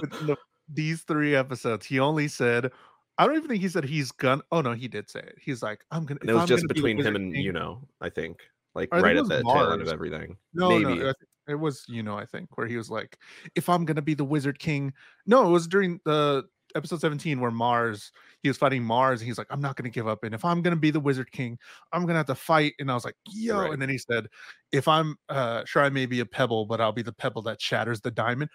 within the, these three episodes, he only said, I don't even think he said he's gonna. Oh no, he did say it. He's like, I'm gonna. And it was I'm just between be him and King. Yuno, I think, like I right think at the Mars. Tail end of everything. No, maybe. No, it was, you know, I think where he was like, if I'm going to be the Wizard King. No, it was during the episode seventeen where Mars, he was fighting Mars. And he's like, I'm not going to give up. And if I'm going to be the Wizard King, I'm going to have to fight. And I was like, yo. Right. And then he said, if I'm uh, sure I may be a pebble, but I'll be the pebble that shatters the diamond.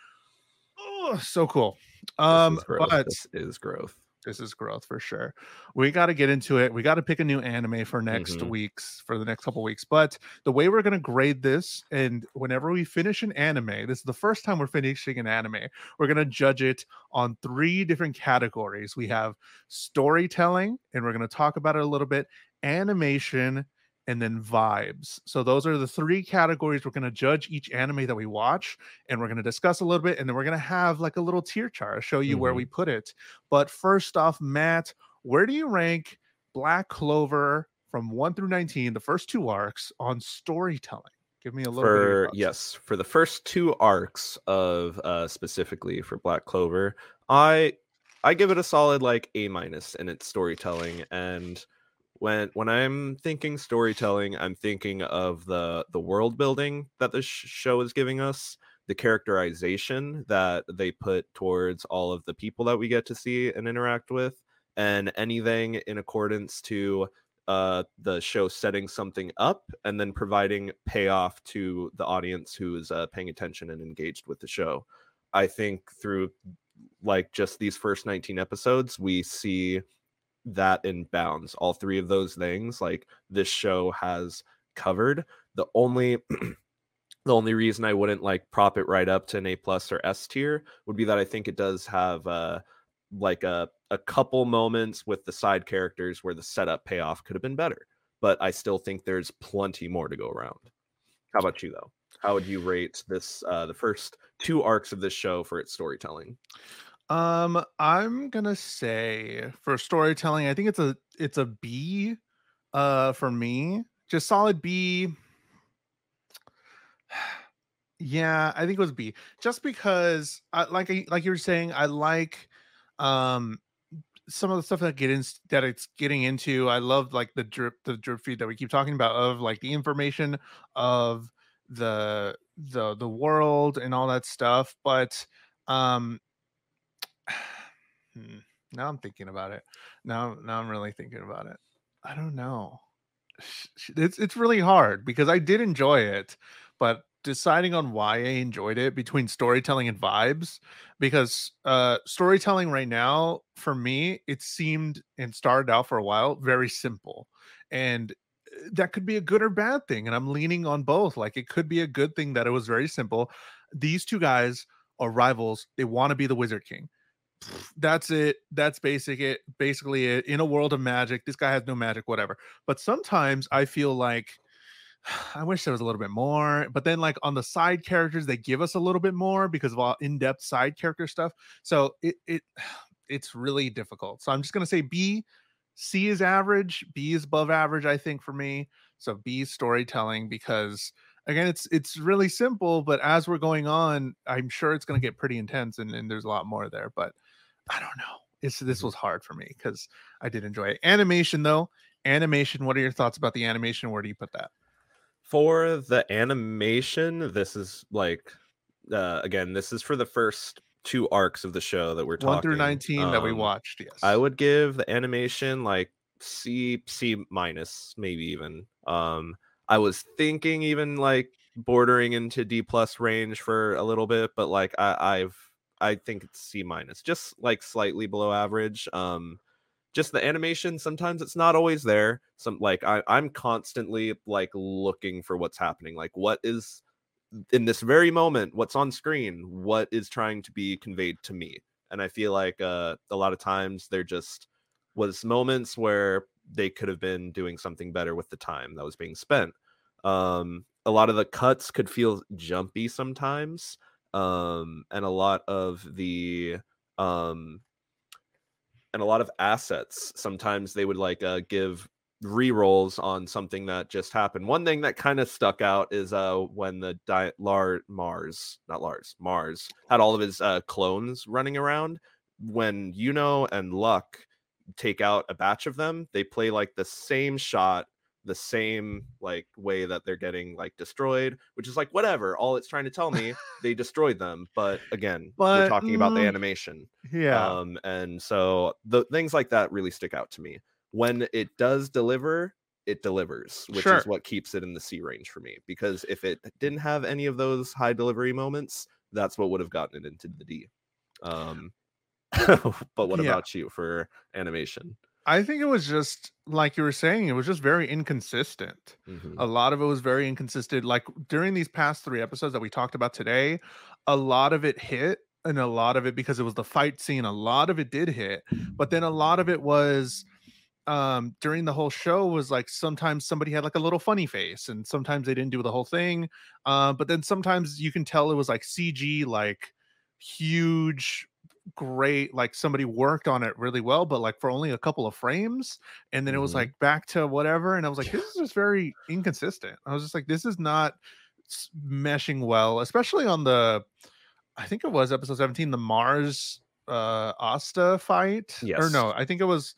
Oh, so cool. Um, this but this is growth. This is growth for sure. We got to get into it. We got to pick a new anime for next mm-hmm. weeks, for the next couple weeks. But the way we're going to grade this, and whenever we finish an anime, this is the first time we're finishing an anime, we're going to judge it on three different categories. We have storytelling, and we're going to talk about it a little bit, animation, and then vibes. So those are the three categories. We're going to judge each anime that we watch, and we're going to discuss a little bit, and then we're going to have like a little tier chart, show you mm-hmm. where we put it. But first off, Matt, where do you rank Black Clover from one through nineteen, the first two arcs, on storytelling? Give me a little for, bit of your thoughts. Yes, for the first two arcs of uh, specifically for Black Clover, I I give it a solid like A minus in its storytelling. And When when I'm thinking storytelling, I'm thinking of the, the world building that this show is giving us, the characterization that they put towards all of the people that we get to see and interact with, and anything in accordance to uh, the show setting something up and then providing payoff to the audience who is uh, paying attention and engaged with the show. I think through like just these first nineteen episodes, we see that in bounds, all three of those things like this show has covered. The only the only reason I wouldn't like prop it right up to an A plus or S tier would be that I think it does have uh like a a couple moments with the side characters where the setup payoff could have been better, but I still think there's plenty more to go around. How about you though? How would you rate this, uh, the first two arcs of this show for its storytelling? Um, I'm gonna say for storytelling, I think it's a it's a B, uh, for me, just solid B. Yeah, I think it was B, just because, I, like like you were saying, I like, um, some of the stuff that get in, that it's getting into. I love like the drip the drip feed that we keep talking about, of like the information of the the the world and all that stuff. But um, now I'm thinking about it. Now now I'm really thinking about it. I don't know. It's it's really hard because I did enjoy it, but deciding on why I enjoyed it between storytelling and vibes, because uh storytelling right now for me, it seemed and started out for a while very simple, and that could be a good or bad thing, and I'm leaning on both. Like, it could be a good thing that it was very simple. These two guys are rivals, they want to be the Wizard King. That's it. That's basic it basically it. In a world of magic, this guy has no magic, whatever. But sometimes I feel like I wish there was a little bit more, but then like on the side characters, they give us a little bit more because of all in-depth side character stuff. So it it it's really difficult. So I'm just gonna say B. C is average. B is above average, I think, for me. So B is storytelling, because again, it's it's really simple, but as we're going on, I'm sure it's gonna get pretty intense, and, and there's a lot more there. But I don't know. It's this was hard for me because I did enjoy it. Animation though, animation. What are your thoughts about the animation? Where do you put that? For the animation, this is like, uh, again, this is for the first two arcs of the show that we're talking. one through nineteen um, that we watched, yes. I would give the animation like C, C minus, maybe even. Um, I was thinking even like bordering into D plus range for a little bit, but like I, I've, I think it's C minus, just like slightly below average. Um, Just the animation, sometimes it's not always there. Some like I, I'm constantly like looking for what's happening. Like, what is in this very moment, what's on screen, what is trying to be conveyed to me. And I feel like uh, a lot of times there just was moments where they could have been doing something better with the time that was being spent. Um, a lot of the cuts could feel jumpy sometimes. Um, and a lot of the... Um, And a lot of assets, sometimes they would like uh, give re-rolls on something that just happened. One thing that kind of stuck out is uh, when the di- Lar- Mars, not Lars, Mars had all of his uh, clones running around. When Yuno and Lux take out a batch of them, they play like the same shot, the same like way that they're getting like destroyed, which is like whatever. All it's trying to tell me, they destroyed them. But again, but, we're talking mm, about the animation. Yeah. Um, and so the things like that really stick out to me. When it does deliver, it delivers, which sure. is what keeps it in the C range for me. Because if it didn't have any of those high delivery moments, that's what would have gotten it into the D. Um, but what yeah. about you for animation? I think it was just like you were saying, it was just very inconsistent. Mm-hmm. A lot of it was very inconsistent. Like during these past three episodes that we talked about today, a lot of it hit, and a lot of it, because it was the fight scene, a lot of it did hit, but then a lot of it was um, during the whole show was like, sometimes somebody had like a little funny face, and sometimes they didn't do the whole thing. Uh, but then sometimes you can tell it was like C G, like huge, great, like somebody worked on it really well, but like for only a couple of frames, and then it was like back to whatever, and I was like, this is just very inconsistent. I was just like, this is not meshing well, especially on the, I think it was episode seventeen, the Mars uh Asta fight. Yes. Or no, I think it was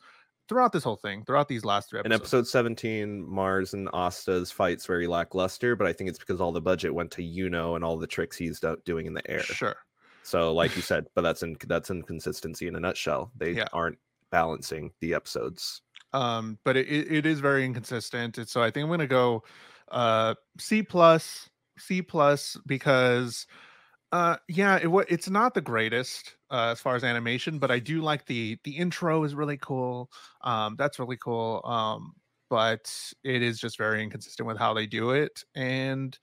throughout this whole thing, throughout these last three episodes. In episode seventeen, Mars and Asta's fight's very lackluster, but I think it's because all the budget went to Yuno and all the tricks he's doing in the air. Sure. So like you said, but that's in that's inconsistency in a nutshell. They yeah. aren't balancing the episodes. Um, but it, it is very inconsistent. And so I think I'm gonna go uh, C plus, C plus, because uh, yeah, it it's not the greatest uh, as far as animation, but I do like the the intro is really cool. Um, that's really cool. Um, but it is just very inconsistent with how they do it. And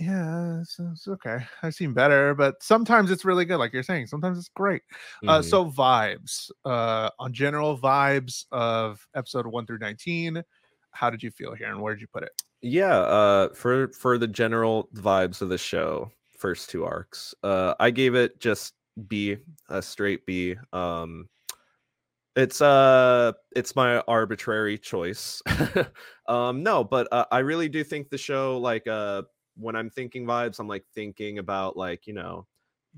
yeah, it's, it's okay. I've seen better, but sometimes it's really good, like you're saying. Sometimes it's great. Mm-hmm. Uh, so vibes, uh, on general vibes of episode one through nineteen, how did you feel here and where did you put it? Yeah, uh, for for the general vibes of the show, first two arcs, uh, I gave it just B, a straight B. Um, it's uh, it's my arbitrary choice. um, no, but uh, I really do think the show, like, uh, when I'm thinking vibes, I'm like thinking about, like, you know,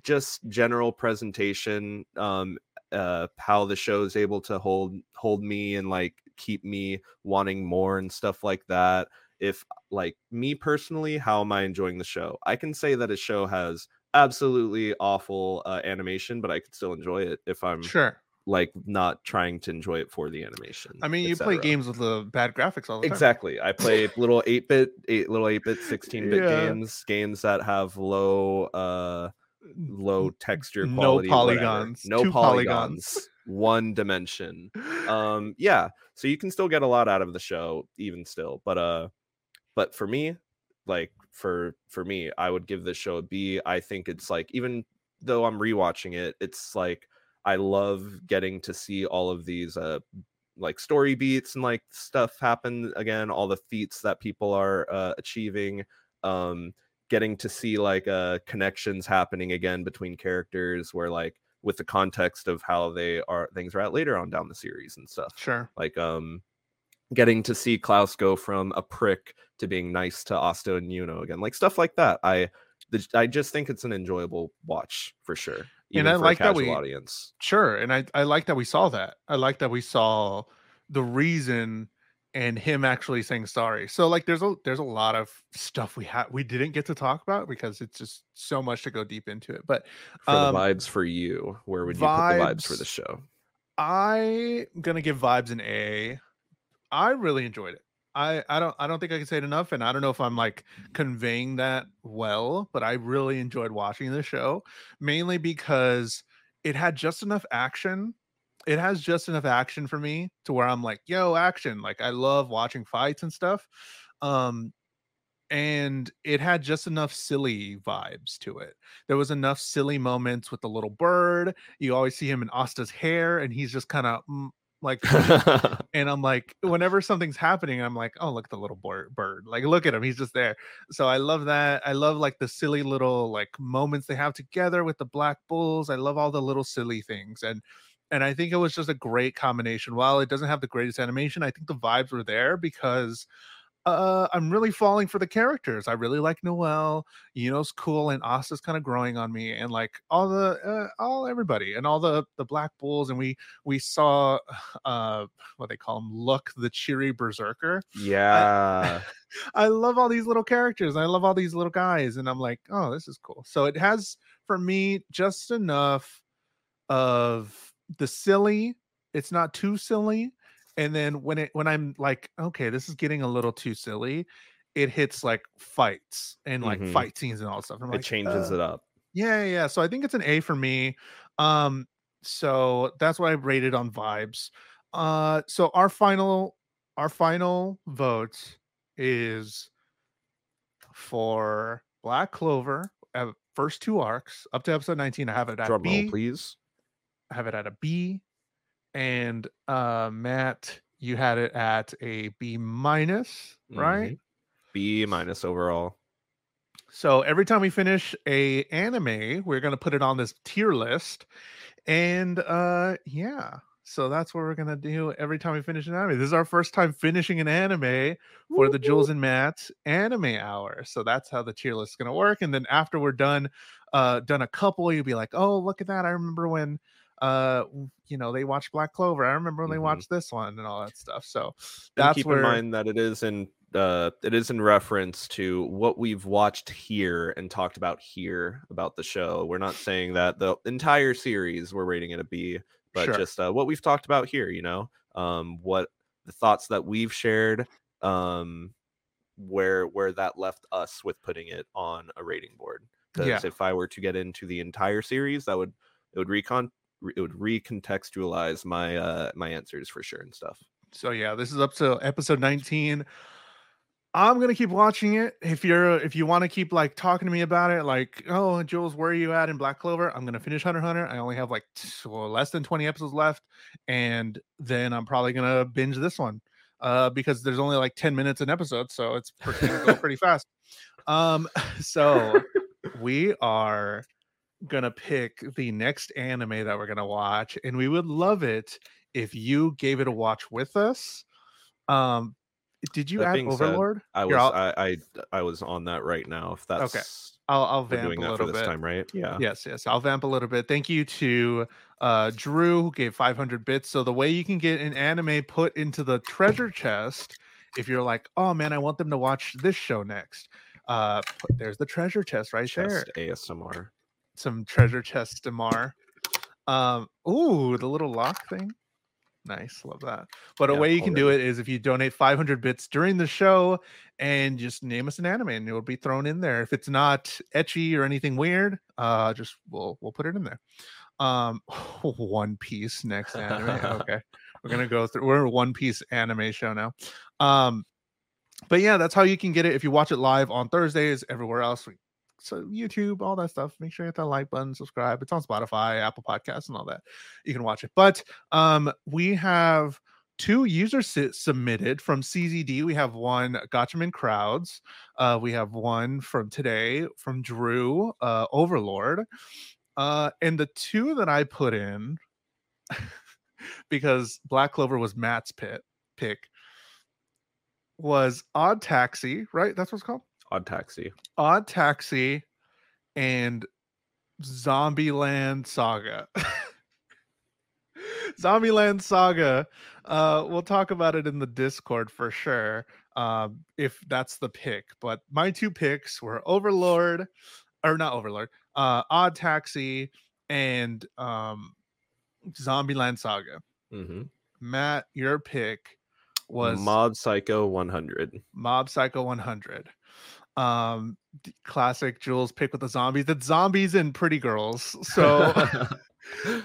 just general presentation, um, uh, how the show is able to hold hold me and like keep me wanting more and stuff like that. If, like, me personally, how am I enjoying the show? I can say that a show has absolutely awful uh, animation, but I could still enjoy it if I'm sure, like, not trying to enjoy it for the animation. I mean, you play games with the bad graphics all the time. Exactly. I play little eight bit, eight little eight bit, sixteen bit yeah. games, games that have low, uh, low texture quality, no polygons, whatever. no polygons. polygons. One dimension. Um, yeah. So you can still get a lot out of the show, even still, but uh. But for me, like for for me, I would give this show a B. I think it's like, even though I'm rewatching it, it's like I love getting to see all of these uh like story beats and like stuff happen again, all the feats that people are uh, achieving, um, getting to see like uh connections happening again between characters where like with the context of how they are things are at later on down the series and stuff. Sure. Like um getting to see Klaus go from a prick to being nice to Asta and Yuno again, like stuff like that. I, the, I just think it's an enjoyable watch for sure. Even and I for like a casual that we audience. Sure. And I, I like that we saw that. I like that we saw the reason and him actually saying sorry. So like, there's a, there's a lot of stuff we had, we didn't get to talk about because it's just so much to go deep into it, but um, for the vibes for you, where would you vibes, put the vibes for the show? I'm going to give vibes an A. I really enjoyed it. I, I don't I don't think I can say it enough, and I don't know if I'm like conveying that well, but I really enjoyed watching this show, mainly because it had just enough action. It has just enough action for me to where I'm like, yo, action. Like, I love watching fights and stuff. Um, and it had just enough silly vibes to it. There was enough silly moments with the little bird. You always see him in Asta's hair, and he's just kind of... Mm, like and I'm like, whenever something's happening, I'm like, oh, look at the little bird, like look at him, he's just there. So I love that. I love like the silly little like moments they have together with the Black Bulls. I love all the little silly things, and and I think it was just a great combination. While it doesn't have the greatest animation, I think the vibes were there because uh I'm really falling for the characters. I really like Noelle, Yuno's cool, and Asta's kind of growing on me, and like all the uh, all everybody and all the the Black Bulls. And we we saw uh what they call him, Lux, the cheery berserker. Yeah, I, I love all these little characters. I love all these little guys, and I'm like, oh, this is cool. So it has for me just enough of the silly. It's not too silly. And then when it when I'm like, okay, this is getting a little too silly, it hits like fights and like mm-hmm. fight scenes and all that stuff. I'm it like, changes uh, it up. Yeah, yeah. So I think it's an A for me. Um, so that's what I rated on vibes. Uh, so our final our final vote is for Black Clover. Uh, first two arcs up to episode nineteen. I have it at Drum B. Roll, please. I have it at a B. And uh Matt, you had it at a B minus, right? Mm-hmm. B minus overall. So every time we finish a anime, we're gonna put it on this tier list. And uh yeah, so that's what we're gonna do every time we finish an anime. This is our first time finishing an anime for Woo-hoo. The Jules and Matt anime hour. So that's how the tier list is gonna work. And then after we're done, uh done a couple, you'll be like, oh, look at that. I remember when uh you know they watched Black Clover, I remember when mm-hmm. they watched this one and all that stuff. So that's and keep where... in mind that it is in uh it is in reference to what we've watched here and talked about here about the show. We're not saying that the entire series we're rating it a B, but sure. just uh, what we've talked about here, you know, um what the thoughts that we've shared, um where where that left us with putting it on a rating board. Because yeah. if I were to get into the entire series, that would it would recon it would recontextualize my uh my answers for sure and stuff. So yeah, this is up to episode nineteen. I'm gonna keep watching it. If you're if you want to keep like talking to me about it, like, oh, Jules, where are you at in Black Clover? I'm gonna finish Hunter x Hunter. I only have like t- well, less than twenty episodes left, and then I'm probably gonna binge this one. uh, because there's only like ten minutes an episode, so it's pretty, go pretty fast. Um, so we are gonna pick the next anime that we're gonna watch, and we would love it if you gave it a watch with us. Um, did you that add Overlord? Said, I Here, was I, I I was on that right now. If that's okay, I'll I'll vamp doing a little that for bit. This time, right? Yeah. Yes, yes. I'll vamp a little bit. Thank you to uh, Drew, who gave five hundred bits. So the way you can get an anime put into the treasure chest, if you're like, oh man, I want them to watch this show next. Uh, there's the treasure chest right chest there. A S M R. Some treasure chest Amar. Um, ooh, the little lock thing. Nice, love that. But yeah, a way you can already do it is if you donate five hundred bits during the show and just name us an anime, and it will be thrown in there. If it's not ecchi or anything weird, uh, just we'll we'll put it in there. Um, One Piece next anime. Okay, we're gonna go through. We're a One Piece anime show now. Um, but yeah, that's how you can get it. If you watch it live on Thursdays, everywhere else, we, so YouTube, all that stuff. Make sure you hit that like button, subscribe. It's on Spotify, Apple Podcasts, and all that. You can watch it. But um, we have two users submitted from C Z D. We have one, Gatchaman Crowds. Uh, we have one from today, from Drew, uh, Overlord. Uh, and the two that I put in, because Black Clover was Matt's pit, pick, was Odd Taxi, right? That's what it's called? Odd Taxi. Odd Taxi and Zombie Land Saga. Zombie Land Saga. Uh, we'll talk about it in the Discord for sure, um, if that's the pick. But my two picks were Overlord, or not Overlord, uh, Odd Taxi and um, Zombie Land Saga. Mm-hmm. Matt, your pick was Mob Psycho one hundred. Mob Psycho one hundred. Um, classic Jules pick with the zombies. It's zombies and pretty girls. So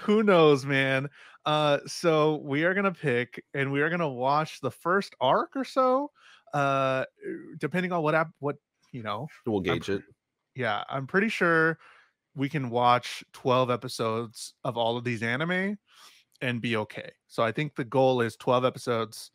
who knows, man? Uh, so we are gonna pick, and we are gonna watch the first arc or so. Uh, depending on what app, what you know, we'll gauge I'm, it. Yeah, I'm pretty sure we can watch twelve episodes of all of these anime and be okay. So I think the goal is twelve episodes.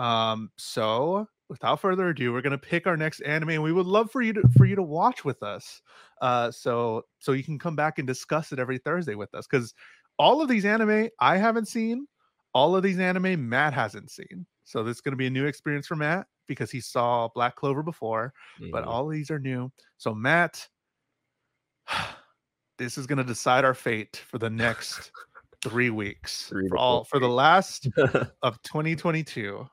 Um, so. Without further ado, we're gonna pick our next anime, and we would love for you to for you to watch with us, uh, so so you can come back and discuss it every Thursday with us. Because all of these anime I haven't seen, all of these anime Matt hasn't seen. So this is gonna be a new experience for Matt because he saw Black Clover before, mm-hmm. but all of these are new. So Matt, this is gonna decide our fate for the next three weeks, three for all for the last of twenty twenty-two.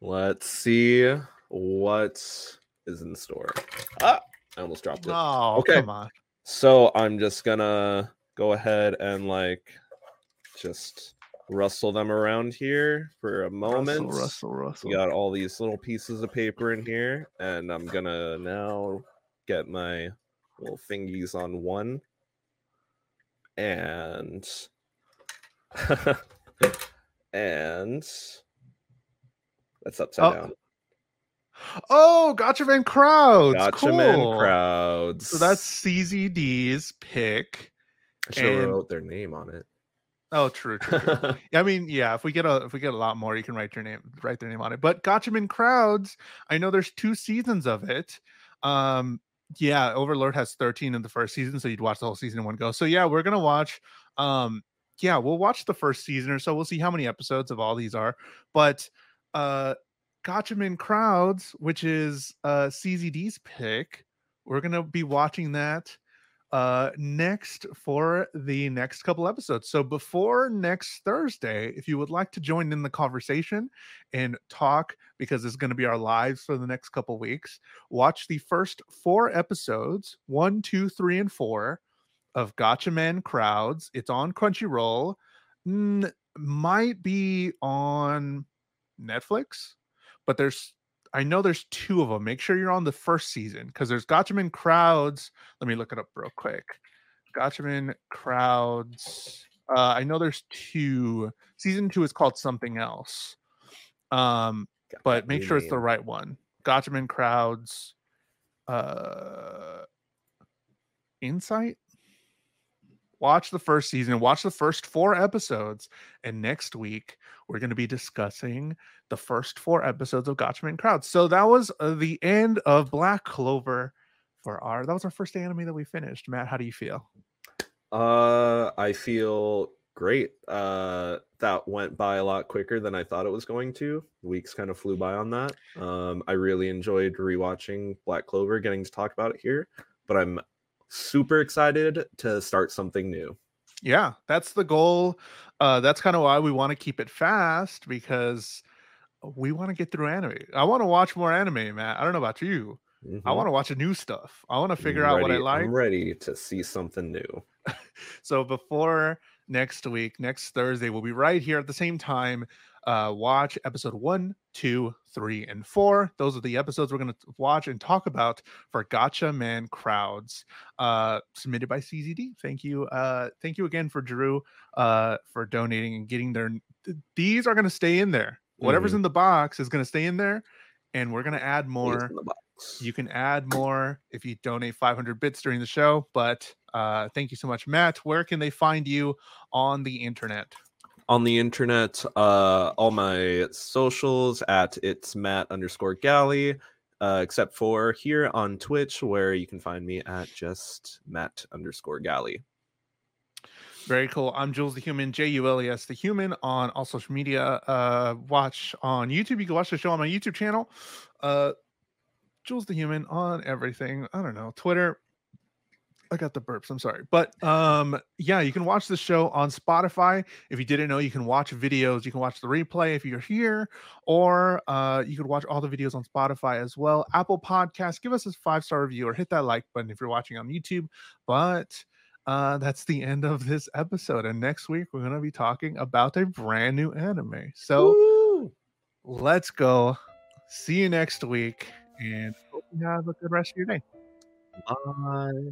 Let's see what is in store. Ah, I almost dropped it. Oh, okay. Come on. So I'm just gonna go ahead and like just rustle them around here for a moment. Rustle, rustle, rustle. We got all these little pieces of paper in here, and I'm gonna now get my little thingies on one, and and. That's upside oh. down. Oh, Gatchaman Crowds. Gatchaman cool. Crowds. So that's C Z D's pick. I should have wrote their name on it. Oh, true, true, true. I mean, yeah, if we get a if we get a lot more, you can write your name, write their name on it. But Gatchaman Crowds, I know there's two seasons of it. Um, yeah, Overlord has thirteen in the first season, so you'd watch the whole season in one go. So yeah, we're gonna watch um, yeah, we'll watch the first season or so. We'll see how many episodes of all these are, but uh Gatchaman Crowds, which is uh C Z D's pick, we're gonna be watching that uh next for the next couple episodes. So before next Thursday, if you would like to join in the conversation and talk, because it's going to be our lives for the next couple weeks, watch the first four episodes, one, two, three, and four, of Gatchaman Crowds. It's on Crunchyroll, mm, might be on Netflix, but there's I know there's two of them. Make sure you're on the first season, because there's Gatchaman Crowds. Let me look it up real quick. Gatchaman Crowds. Uh, I know there's two. Season two is called something else. Um, but make sure it's the right one. Gatchaman Crowds. Uh, Insight. watch the first season, watch the first four episodes, and next week we're going to be discussing the first four episodes of Gatchaman Crowds. So that was uh, the end of Black Clover for our, that was our first anime that we finished. Matt, how do you feel? Uh, I feel great. Uh, that went by a lot quicker than I thought it was going to. Weeks kind of flew by on that. Um, I really enjoyed rewatching Black Clover, getting to talk about it here, but I'm super excited to start something new. Yeah, that's the goal. Uh, that's kind of why we want to keep it fast, because we want to get through anime. I want to watch more anime, Matt. I don't know about you. Mm-hmm. I want to watch new stuff. I want to figure ready, out what I like. I'm ready to see something new. So before next week, next Thursday, we'll be right here at the same time. Uh, watch episode one, two, three, and four. Those are the episodes we're going to watch and talk about for Gatchaman Crowds, uh, submitted by C Z D. Thank you. Uh, thank you again for Drew uh, for donating and getting their... These are going to stay in there. Whatever's mm-hmm. in the box is going to stay in there, and we're going to add more. You can add more if you donate five hundred bits during the show, but uh, thank you so much. Matt, where can they find you on the internet? On the internet, uh, all my socials at it's Matt underscore Gally, uh, except for here on Twitch, where you can find me at just Matt underscore Gally. Very cool. I'm Jules the Human, J U L E S the Human, on all social media. Uh, watch on YouTube. You can watch the show on my YouTube channel. Uh, Jules the Human on everything. I don't know. Twitter. I got the burps. I'm sorry. But um, yeah, you can watch the show on Spotify. If you didn't know, you can watch videos. You can watch the replay if you're here, or uh, you could watch all the videos on Spotify as well. Apple Podcasts. Give us a five-star review or hit that like button if you're watching on YouTube. But uh, that's the end of this episode. And next week, we're going to be talking about a brand new anime. So Woo! Let's go. See you next week. And hope you have a good rest of your day. Bye.